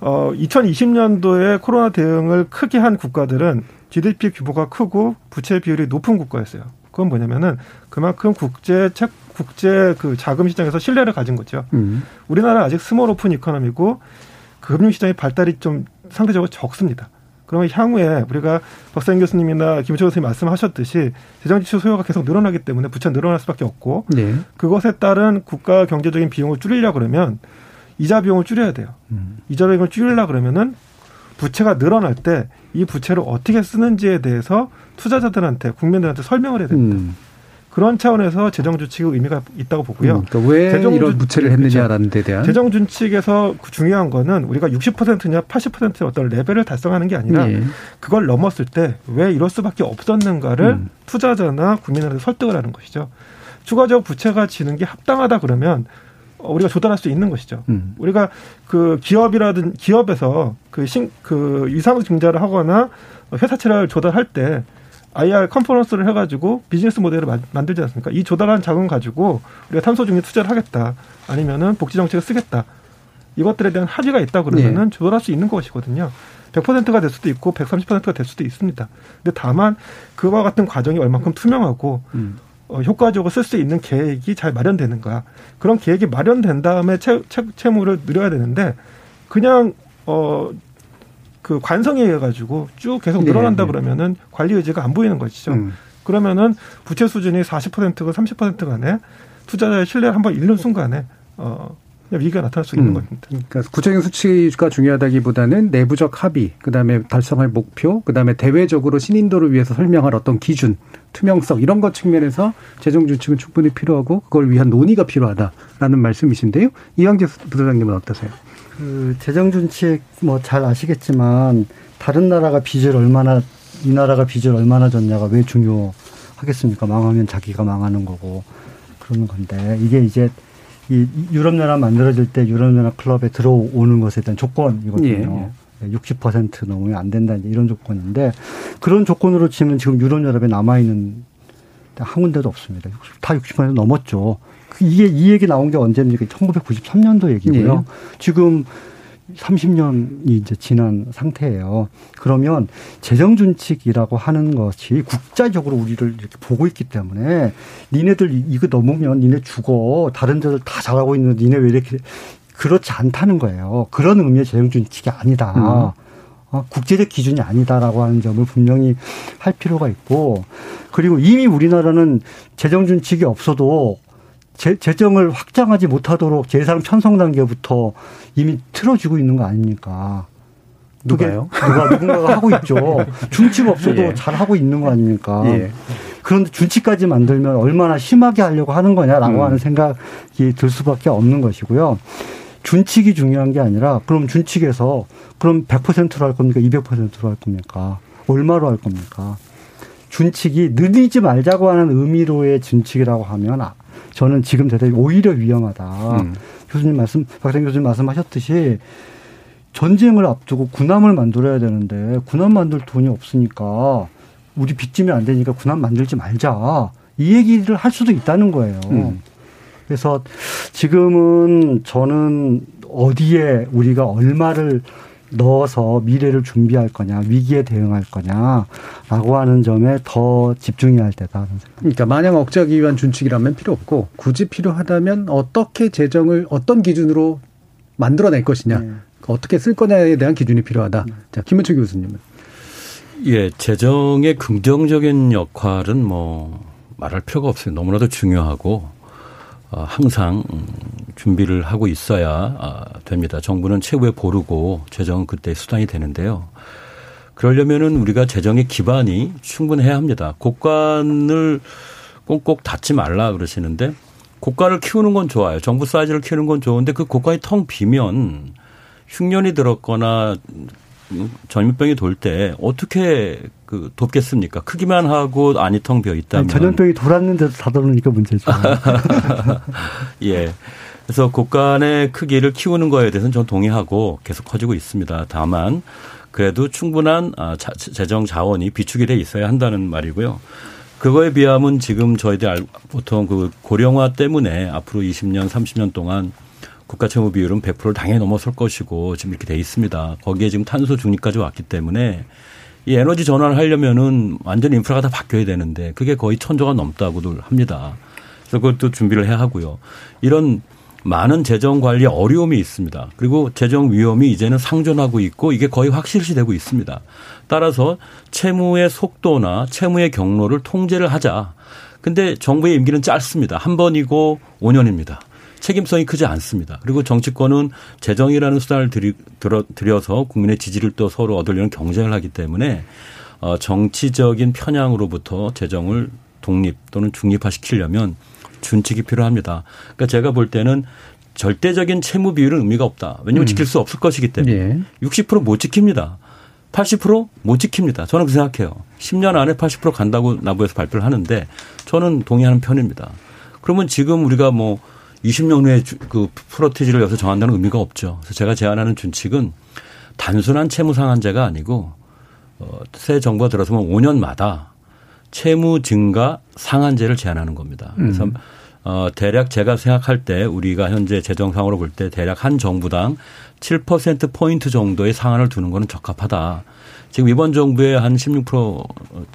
어, 이천이십 년도에 코로나 대응을 크게 한 국가들은 지디피 규모가 크고 부채 비율이 높은 국가였어요. 그건 뭐냐면은 그만큼 국제 책, 국제 그 자금 시장에서 신뢰를 가진 거죠. 음. 우리나라는 아직 스몰 오픈 이코노미고 금융시장의 발달이 좀 상대적으로 적습니다. 그러면 향후에 우리가 박상인 교수님이나 김우철 교수님 말씀하셨듯이 재정지출 소요가 계속 늘어나기 때문에 부채는 늘어날 수밖에 없고 네. 그것에 따른 국가 경제적인 비용을 줄이려고 그러면 이자 비용을 줄여야 돼요. 음. 이자 비용을 줄이려고 그러면은 부채가 늘어날 때 이 부채를 어떻게 쓰는지에 대해서 투자자들한테 국민들한테 설명을 해야 됩니다. 음. 그런 차원에서 재정준칙의 의미가 있다고 보고요. 음, 그러니까 왜 재정 이런 부채를 했느냐라는 데 대한. 재정준칙에서 중요한 거는 우리가 육십 퍼센트냐 팔십 퍼센트의 어떤 레벨을 달성하는 게 아니라 예. 그걸 넘었을 때 왜 이럴 수밖에 없었는가를 음. 투자자나 국민한테 설득을 하는 것이죠. 추가적 부채가 지는 게 합당하다 그러면 우리가 조달할 수 있는 것이죠. 음. 우리가 그 기업이라든 기업에서 그, 신, 그 유상증자를 하거나 회사채를 조달할 때 아이알 컨퍼런스를 해가지고 비즈니스 모델을 만들지 않습니까? 이 조달한 자금 가지고 우리가 탄소 중립 투자를 하겠다. 아니면은 복지 정책을 쓰겠다. 이것들에 대한 합의가 있다 그러면은 네. 조달할 수 있는 것이거든요. 백 퍼센트가 될 수도 있고 백삼십 퍼센트가 될 수도 있습니다. 근데 다만 그와 같은 과정이 얼만큼 투명하고 음. 어, 효과적으로 쓸 수 있는 계획이 잘 마련되는가. 그런 계획이 마련된 다음에 채, 채, 채무를 늘려야 되는데 그냥 어, 그 관성에 의해 가지고 쭉 계속 늘어난다 네, 네. 그러면은 관리 의지가 안 보이는 것이죠. 음. 그러면은 부채 수준이 사십 퍼센트가 삼십 퍼센트 간에 투자자의 신뢰를 한번 잃는 순간에 어, 위기가 나타날 수 있는 음, 겁니다. 그러니까 구체적인 수치가 중요하다기보다는 내부적 합의, 그다음에 달성할 목표, 그다음에 대외적으로 신인도를 위해서 설명할 어떤 기준, 투명성 이런 것 측면에서 재정 준칙은 충분히 필요하고 그걸 위한 논의가 필요하다라는 말씀이신데요. 이왕재 부사장님은 어떠세요? 그 재정 준칙 뭐 잘 아시겠지만 다른 나라가 빚을 얼마나 이 나라가 빚을 얼마나 졌냐가 왜 중요하겠습니까? 망하면 자기가 망하는 거고 그러는 건데 이게 이제 이 유럽연합 만들어질 때 유럽연합 클럽에 들어오는 것에 대한 조건이거든요. 예, 예. 육십 퍼센트 넘으면 안 된다 이런 조건인데 그런 조건으로 치면 지금 유럽연합에 남아있는 한 군데도 없습니다. 다 육십 퍼센트 넘었죠. 이게 이 얘기 나온 게 언제입니까? 천구백구십삼 년도 얘기고요. 예. 지금 삼십 년이 이제 지난 상태예요. 그러면 재정준칙이라고 하는 것이 국제적으로 우리를 이렇게 보고 있기 때문에 니네들 이거 넘으면 니네 죽어. 다른 데들 다 잘하고 있는데 니네 왜 이렇게 그렇지 않다는 거예요. 그런 의미의 재정준칙이 아니다. 음. 국제적 기준이 아니다라고 하는 점을 분명히 할 필요가 있고 그리고 이미 우리나라는 재정준칙이 없어도 재, 재정을 확장하지 못하도록 재산 편성 단계부터 이미 틀어주고 있는 거 아닙니까? 누가요? 누가 누군가가 하고 있죠. 준칙 없어도 예. 잘 하고 있는 거 아닙니까? 예. 그런데 준칙까지 만들면 얼마나 심하게 하려고 하는 거냐라고 음. 하는 생각이 들 수밖에 없는 것이고요. 준칙이 중요한 게 아니라 그럼 준칙에서 그럼 백 퍼센트로 할 겁니까? 이백 퍼센트로 할 겁니까? 얼마로 할 겁니까? 준칙이 늘리지 말자고 하는 의미로의 준칙이라고 하면 저는 지금 대단히 오히려 위험하다. 음. 교수님 말씀, 박상인 교수님 말씀하셨듯이 전쟁을 앞두고 군함을 만들어야 되는데 군함 만들 돈이 없으니까 우리 빚지면 안 되니까 군함 만들지 말자. 이 얘기를 할 수도 있다는 거예요. 음. 그래서 지금은 저는 어디에 우리가 얼마를 넣어서 미래를 준비할 거냐, 위기에 대응할 거냐라고 하는 점에 더 집중해야 할 때다 하는 생각. 그러니까 마냥 억제하기 위한 준칙이라면 필요 없고 굳이 필요하다면 어떻게 재정을 어떤 기준으로 만들어낼 것이냐, 네. 어떻게 쓸 거냐에 대한 기준이 필요하다. 네. 자, 김우철 교수님은. 예, 재정의 긍정적인 역할은 뭐 말할 필요가 없어요. 너무나도 중요하고 항상 준비를 하고 있어야 됩니다. 정부는 최후에 보루고 재정은 그때 수단이 되는데요. 그러려면은 우리가 재정의 기반이 충분해야 합니다. 고관을 꼭꼭 닫지 말라 그러시는데 고관을 키우는 건 좋아요. 정부 사이즈를 키우는 건 좋은데 그 고관이 텅 비면 흉년이 들었거나 전염병이 돌 때 어떻게 그 돕겠습니까? 크기만 하고 안이 텅 비어 있다면. 아니, 전염병이 돌았는데도 다 돌으니까 문제죠. 예. 그래서 곳간의 크기를 키우는 거에 대해서는 저는 동의하고 계속 커지고 있습니다. 다만 그래도 충분한 재정 자원이 비축이 돼 있어야 한다는 말이고요. 그거에 비하면 지금 저희들 보통 그 고령화 때문에 앞으로 이십 년, 삼십 년 동안 국가 채무 비율은 백 퍼센트를 당연히 넘어설 것이고 지금 이렇게 돼 있습니다. 거기에 지금 탄소 중립까지 왔기 때문에 이 에너지 전환을 하려면은 완전히 인프라가 다 바뀌어야 되는데 그게 거의 천조가 넘다고들 합니다. 그래서 그것도 준비를 해야 하고요. 이런 많은 재정 관리에 어려움이 있습니다. 그리고 재정 위험이 이제는 상존하고 있고 이게 거의 확실시되고 있습니다. 따라서 채무의 속도나 채무의 경로를 통제를 하자. 근데 정부의 임기는 짧습니다. 한 번이고 오 년입니다. 책임성이 크지 않습니다. 그리고 정치권은 재정이라는 수단을 들여서 국민의 지지를 또 서로 얻으려는 경쟁을 하기 때문에 정치적인 편향으로부터 재정을 독립 또는 중립화시키려면 준칙이 필요합니다. 그러니까 제가 볼 때는 절대적인 채무 비율은 의미가 없다. 왜냐하면 음. 지킬 수 없을 것이기 때문에. 예. 육십 퍼센트 못 지킵니다. 팔십 퍼센트 못 지킵니다. 저는 그렇게 생각해요. 십 년 안에 팔십 퍼센트 간다고 나부에서 발표를 하는데 저는 동의하는 편입니다. 그러면 지금 우리가 뭐 이십 년 후에 그 프로티지를 여기서 정한다는 의미가 없죠. 그래서 제가 제안하는 준칙은 단순한 채무 상한제가 아니고 어, 새 정부가 들어서면 오 년마다 채무 증가 상한제를 제안하는 겁니다. 그래서 음. 어, 대략 제가 생각할 때 우리가 현재 재정상으로 볼 때 대략 한 정부당 칠 퍼센트 포인트 정도의 상한을 두는 것은 적합하다. 지금 이번 정부에 한 십육 퍼센트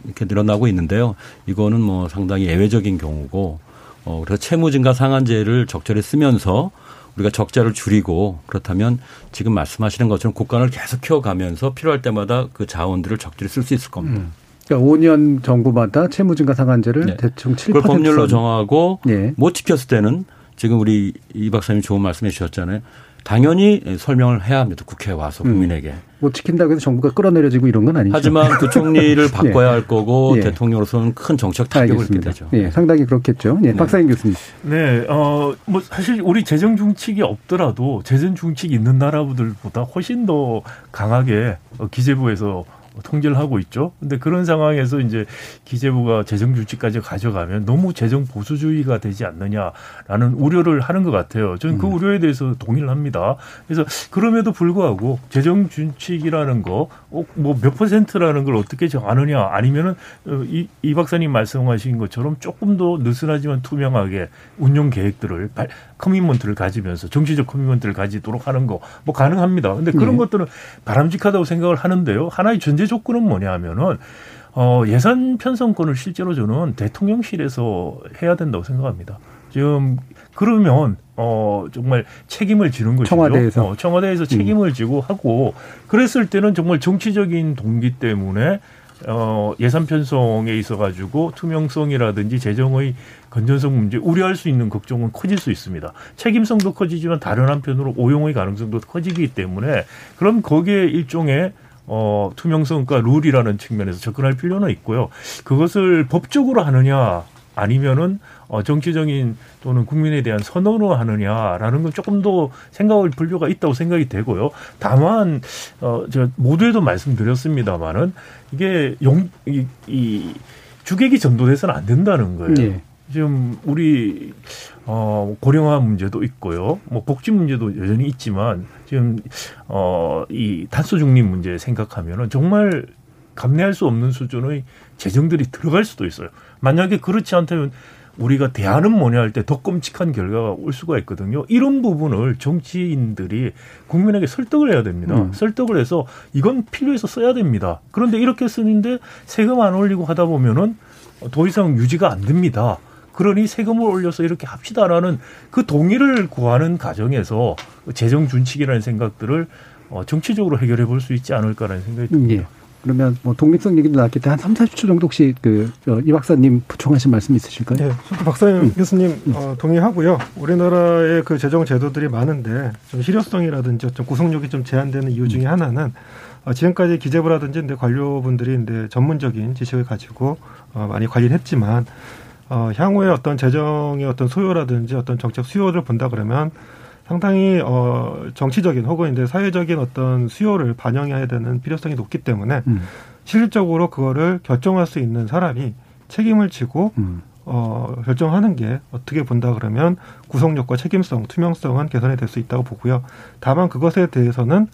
이렇게 늘어나고 있는데요. 이거는 뭐 상당히 예외적인 경우고, 어, 그래서 채무 증가 상한제를 적절히 쓰면서 우리가 적자를 줄이고, 그렇다면 지금 말씀하시는 것처럼 국간을 계속 키워가면서 필요할 때마다 그 자원들을 적절히 쓸 수 있을 겁니다. 음. 그러니까 오 년 정부마다 채무 증가 상한제를 네. 대충 칠 퍼센트. 그걸 법률로 정하고 네. 못 지켰을 때는 지금 우리 이 박사님이 좋은 말씀해 주셨잖아요. 당연히 설명을 해야 합니다. 국회에 와서 국민에게. 음. 못 지킨다고 해서 정부가 끌어내려지고 이런 건 아니죠. 하지만 그 총리를 바꿔야 예. 할 거고 예. 대통령으로서는 큰 정책 타격을 입게 되죠. 예, 상당히 그렇겠죠. 예, 네. 박상인 교수님. 네, 어, 뭐 사실 우리 재정 중칙이 없더라도 재정 중칙이 있는 나라들보다 훨씬 더 강하게 기재부에서 통제를 하고 있죠. 근데 그런 상황에서 이제 기재부가 재정 준칙까지 가져가면 너무 재정 보수주의가 되지 않느냐라는 우려를 하는 것 같아요. 저는 그 음. 우려에 대해서 동의를 합니다. 그래서 그럼에도 불구하고 재정 준칙이라는 거 뭐 몇 퍼센트라는 걸 어떻게 정하느냐, 아니면은 이, 이 박사님 말씀하신 것처럼 조금 더 느슨하지만 투명하게 운영 계획들을 커미먼트를 가지면서 정치적 커미먼트를 가지도록 하는 거 뭐 가능합니다. 근데 그런 네. 것들은 바람직하다고 생각을 하는데요. 하나의 전제 조건은 뭐냐 하면은 어, 예산 편성권을 실제로 저는 대통령실에서 해야 된다고 생각합니다. 지금 그러면 어, 정말 책임을 지는 것이죠. 청와대에서. 어, 청와대에서 책임을 지고 하고, 그랬을 때는 정말 정치적인 동기 때문에 어, 예산 편성에 있어 가지고 투명성이라든지 재정의 건전성 문제 우려할 수 있는 걱정은 커질 수 있습니다. 책임성도 커지지만 다른 한편으로 오용의 가능성도 커지기 때문에, 그럼 거기에 일종의 어, 투명성과 룰이라는 측면에서 접근할 필요는 있고요. 그것을 법적으로 하느냐, 아니면은 어, 정치적인 또는 국민에 대한 선언으로 하느냐라는 건 조금 더 생각할 필요가 있다고 생각이 되고요. 다만 어, 제가 모두에도 말씀드렸습니다만은 이게 용, 이, 이 주객이 전도돼서는 안 된다는 거예요. 네. 지금 우리 어, 고령화 문제도 있고요. 뭐 복지 문제도 여전히 있지만, 지금 어, 이 탄소 중립 문제 생각하면은 정말 감내할 수 없는 수준의 재정들이 들어갈 수도 있어요. 만약에 그렇지 않다면 우리가 대안은 뭐냐 할 때 더 끔찍한 결과가 올 수가 있거든요. 이런 부분을 정치인들이 국민에게 설득을 해야 됩니다. 음. 설득을 해서 이건 필요해서 써야 됩니다. 그런데 이렇게 쓰는데 세금 안 올리고 하다 보면은 더 이상 유지가 안 됩니다. 그러니 세금을 올려서 이렇게 합시다라는 그 동의를 구하는 과정에서 재정 준칙이라는 생각들을 정치적으로 해결해 볼 수 있지 않을까라는 생각이 듭니다. 예. 그러면 뭐 독립성 얘기도 나왔기 때문에 한 삼, 사십 초 정도 혹시 그 이 박사님 부총하신 말씀 있으실까요? 네, 예, 박사님 음. 교수님 어, 동의하고요. 우리나라의 그 재정 제도들이 많은데 좀 실효성이라든지 좀 구속력이 좀 제한되는 이유 중에 하나는, 어, 지금까지 기재부라든지 이제 관료분들이 이제 전문적인 지식을 가지고 어, 많이 관리를 했지만, 어, 향후에 어떤 재정의 어떤 소요라든지 어떤 정책 수요를 본다 그러면 상당히, 어, 정치적인 혹은 이제 사회적인 어떤 수요를 반영해야 되는 필요성이 높기 때문에, 음. 실질적으로 그거를 결정할 수 있는 사람이 책임을 지고, 음. 어, 결정하는 게 어떻게 본다 그러면 구속력과 책임성, 투명성은 개선이 될 수 있다고 보고요. 다만 그것에 대해서는,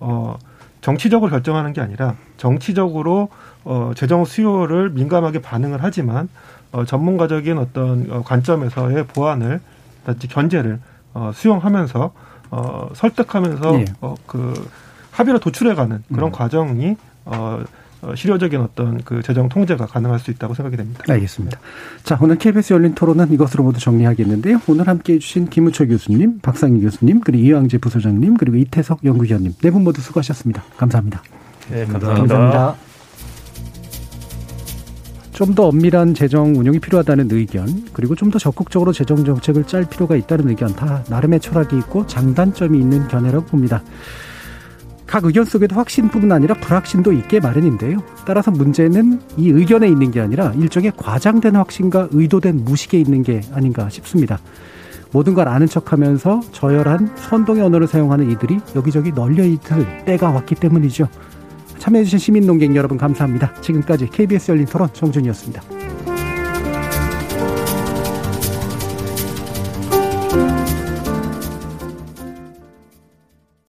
어, 정치적으로 결정하는 게 아니라 정치적으로, 어, 재정 수요를 민감하게 반응을 하지만, 어, 전문가적인 어떤 관점에서의 보완을, 견제를 어, 수용하면서 어, 설득하면서 예. 어, 그 합의를 도출해가는 그런 음. 과정이 어, 어, 실효적인 어떤 그 재정 통제가 가능할 수 있다고 생각이 됩니다. 알겠습니다. 자, 오늘 케이비에스 열린 토론은 이것으로 모두 정리하겠는데요. 오늘 함께해 주신 김우철 교수님, 박상인 교수님, 그리고 이왕재 부소장님, 그리고 이태석 연구위원님 네 분 모두 수고하셨습니다. 감사합니다. 네, 감사합니다. 감사합니다. 좀 더 엄밀한 재정 운영이 필요하다는 의견, 그리고 좀 더 적극적으로 재정 정책을 짤 필요가 있다는 의견, 다 나름의 철학이 있고 장단점이 있는 견해라고 봅니다. 각 의견 속에도 확신뿐 아니라 불확신도 있게 마련인데요. 따라서 문제는 이 의견에 있는 게 아니라 일종의 과장된 확신과 의도된 무식에 있는 게 아닌가 싶습니다. 모든 걸 아는 척하면서 저열한 선동의 언어를 사용하는 이들이 여기저기 널려 있을 때가 왔기 때문이죠. 참여해주신 시민논객 여러분 감사합니다. 지금까지 케이비에스 열린 토론 정준이었습니다.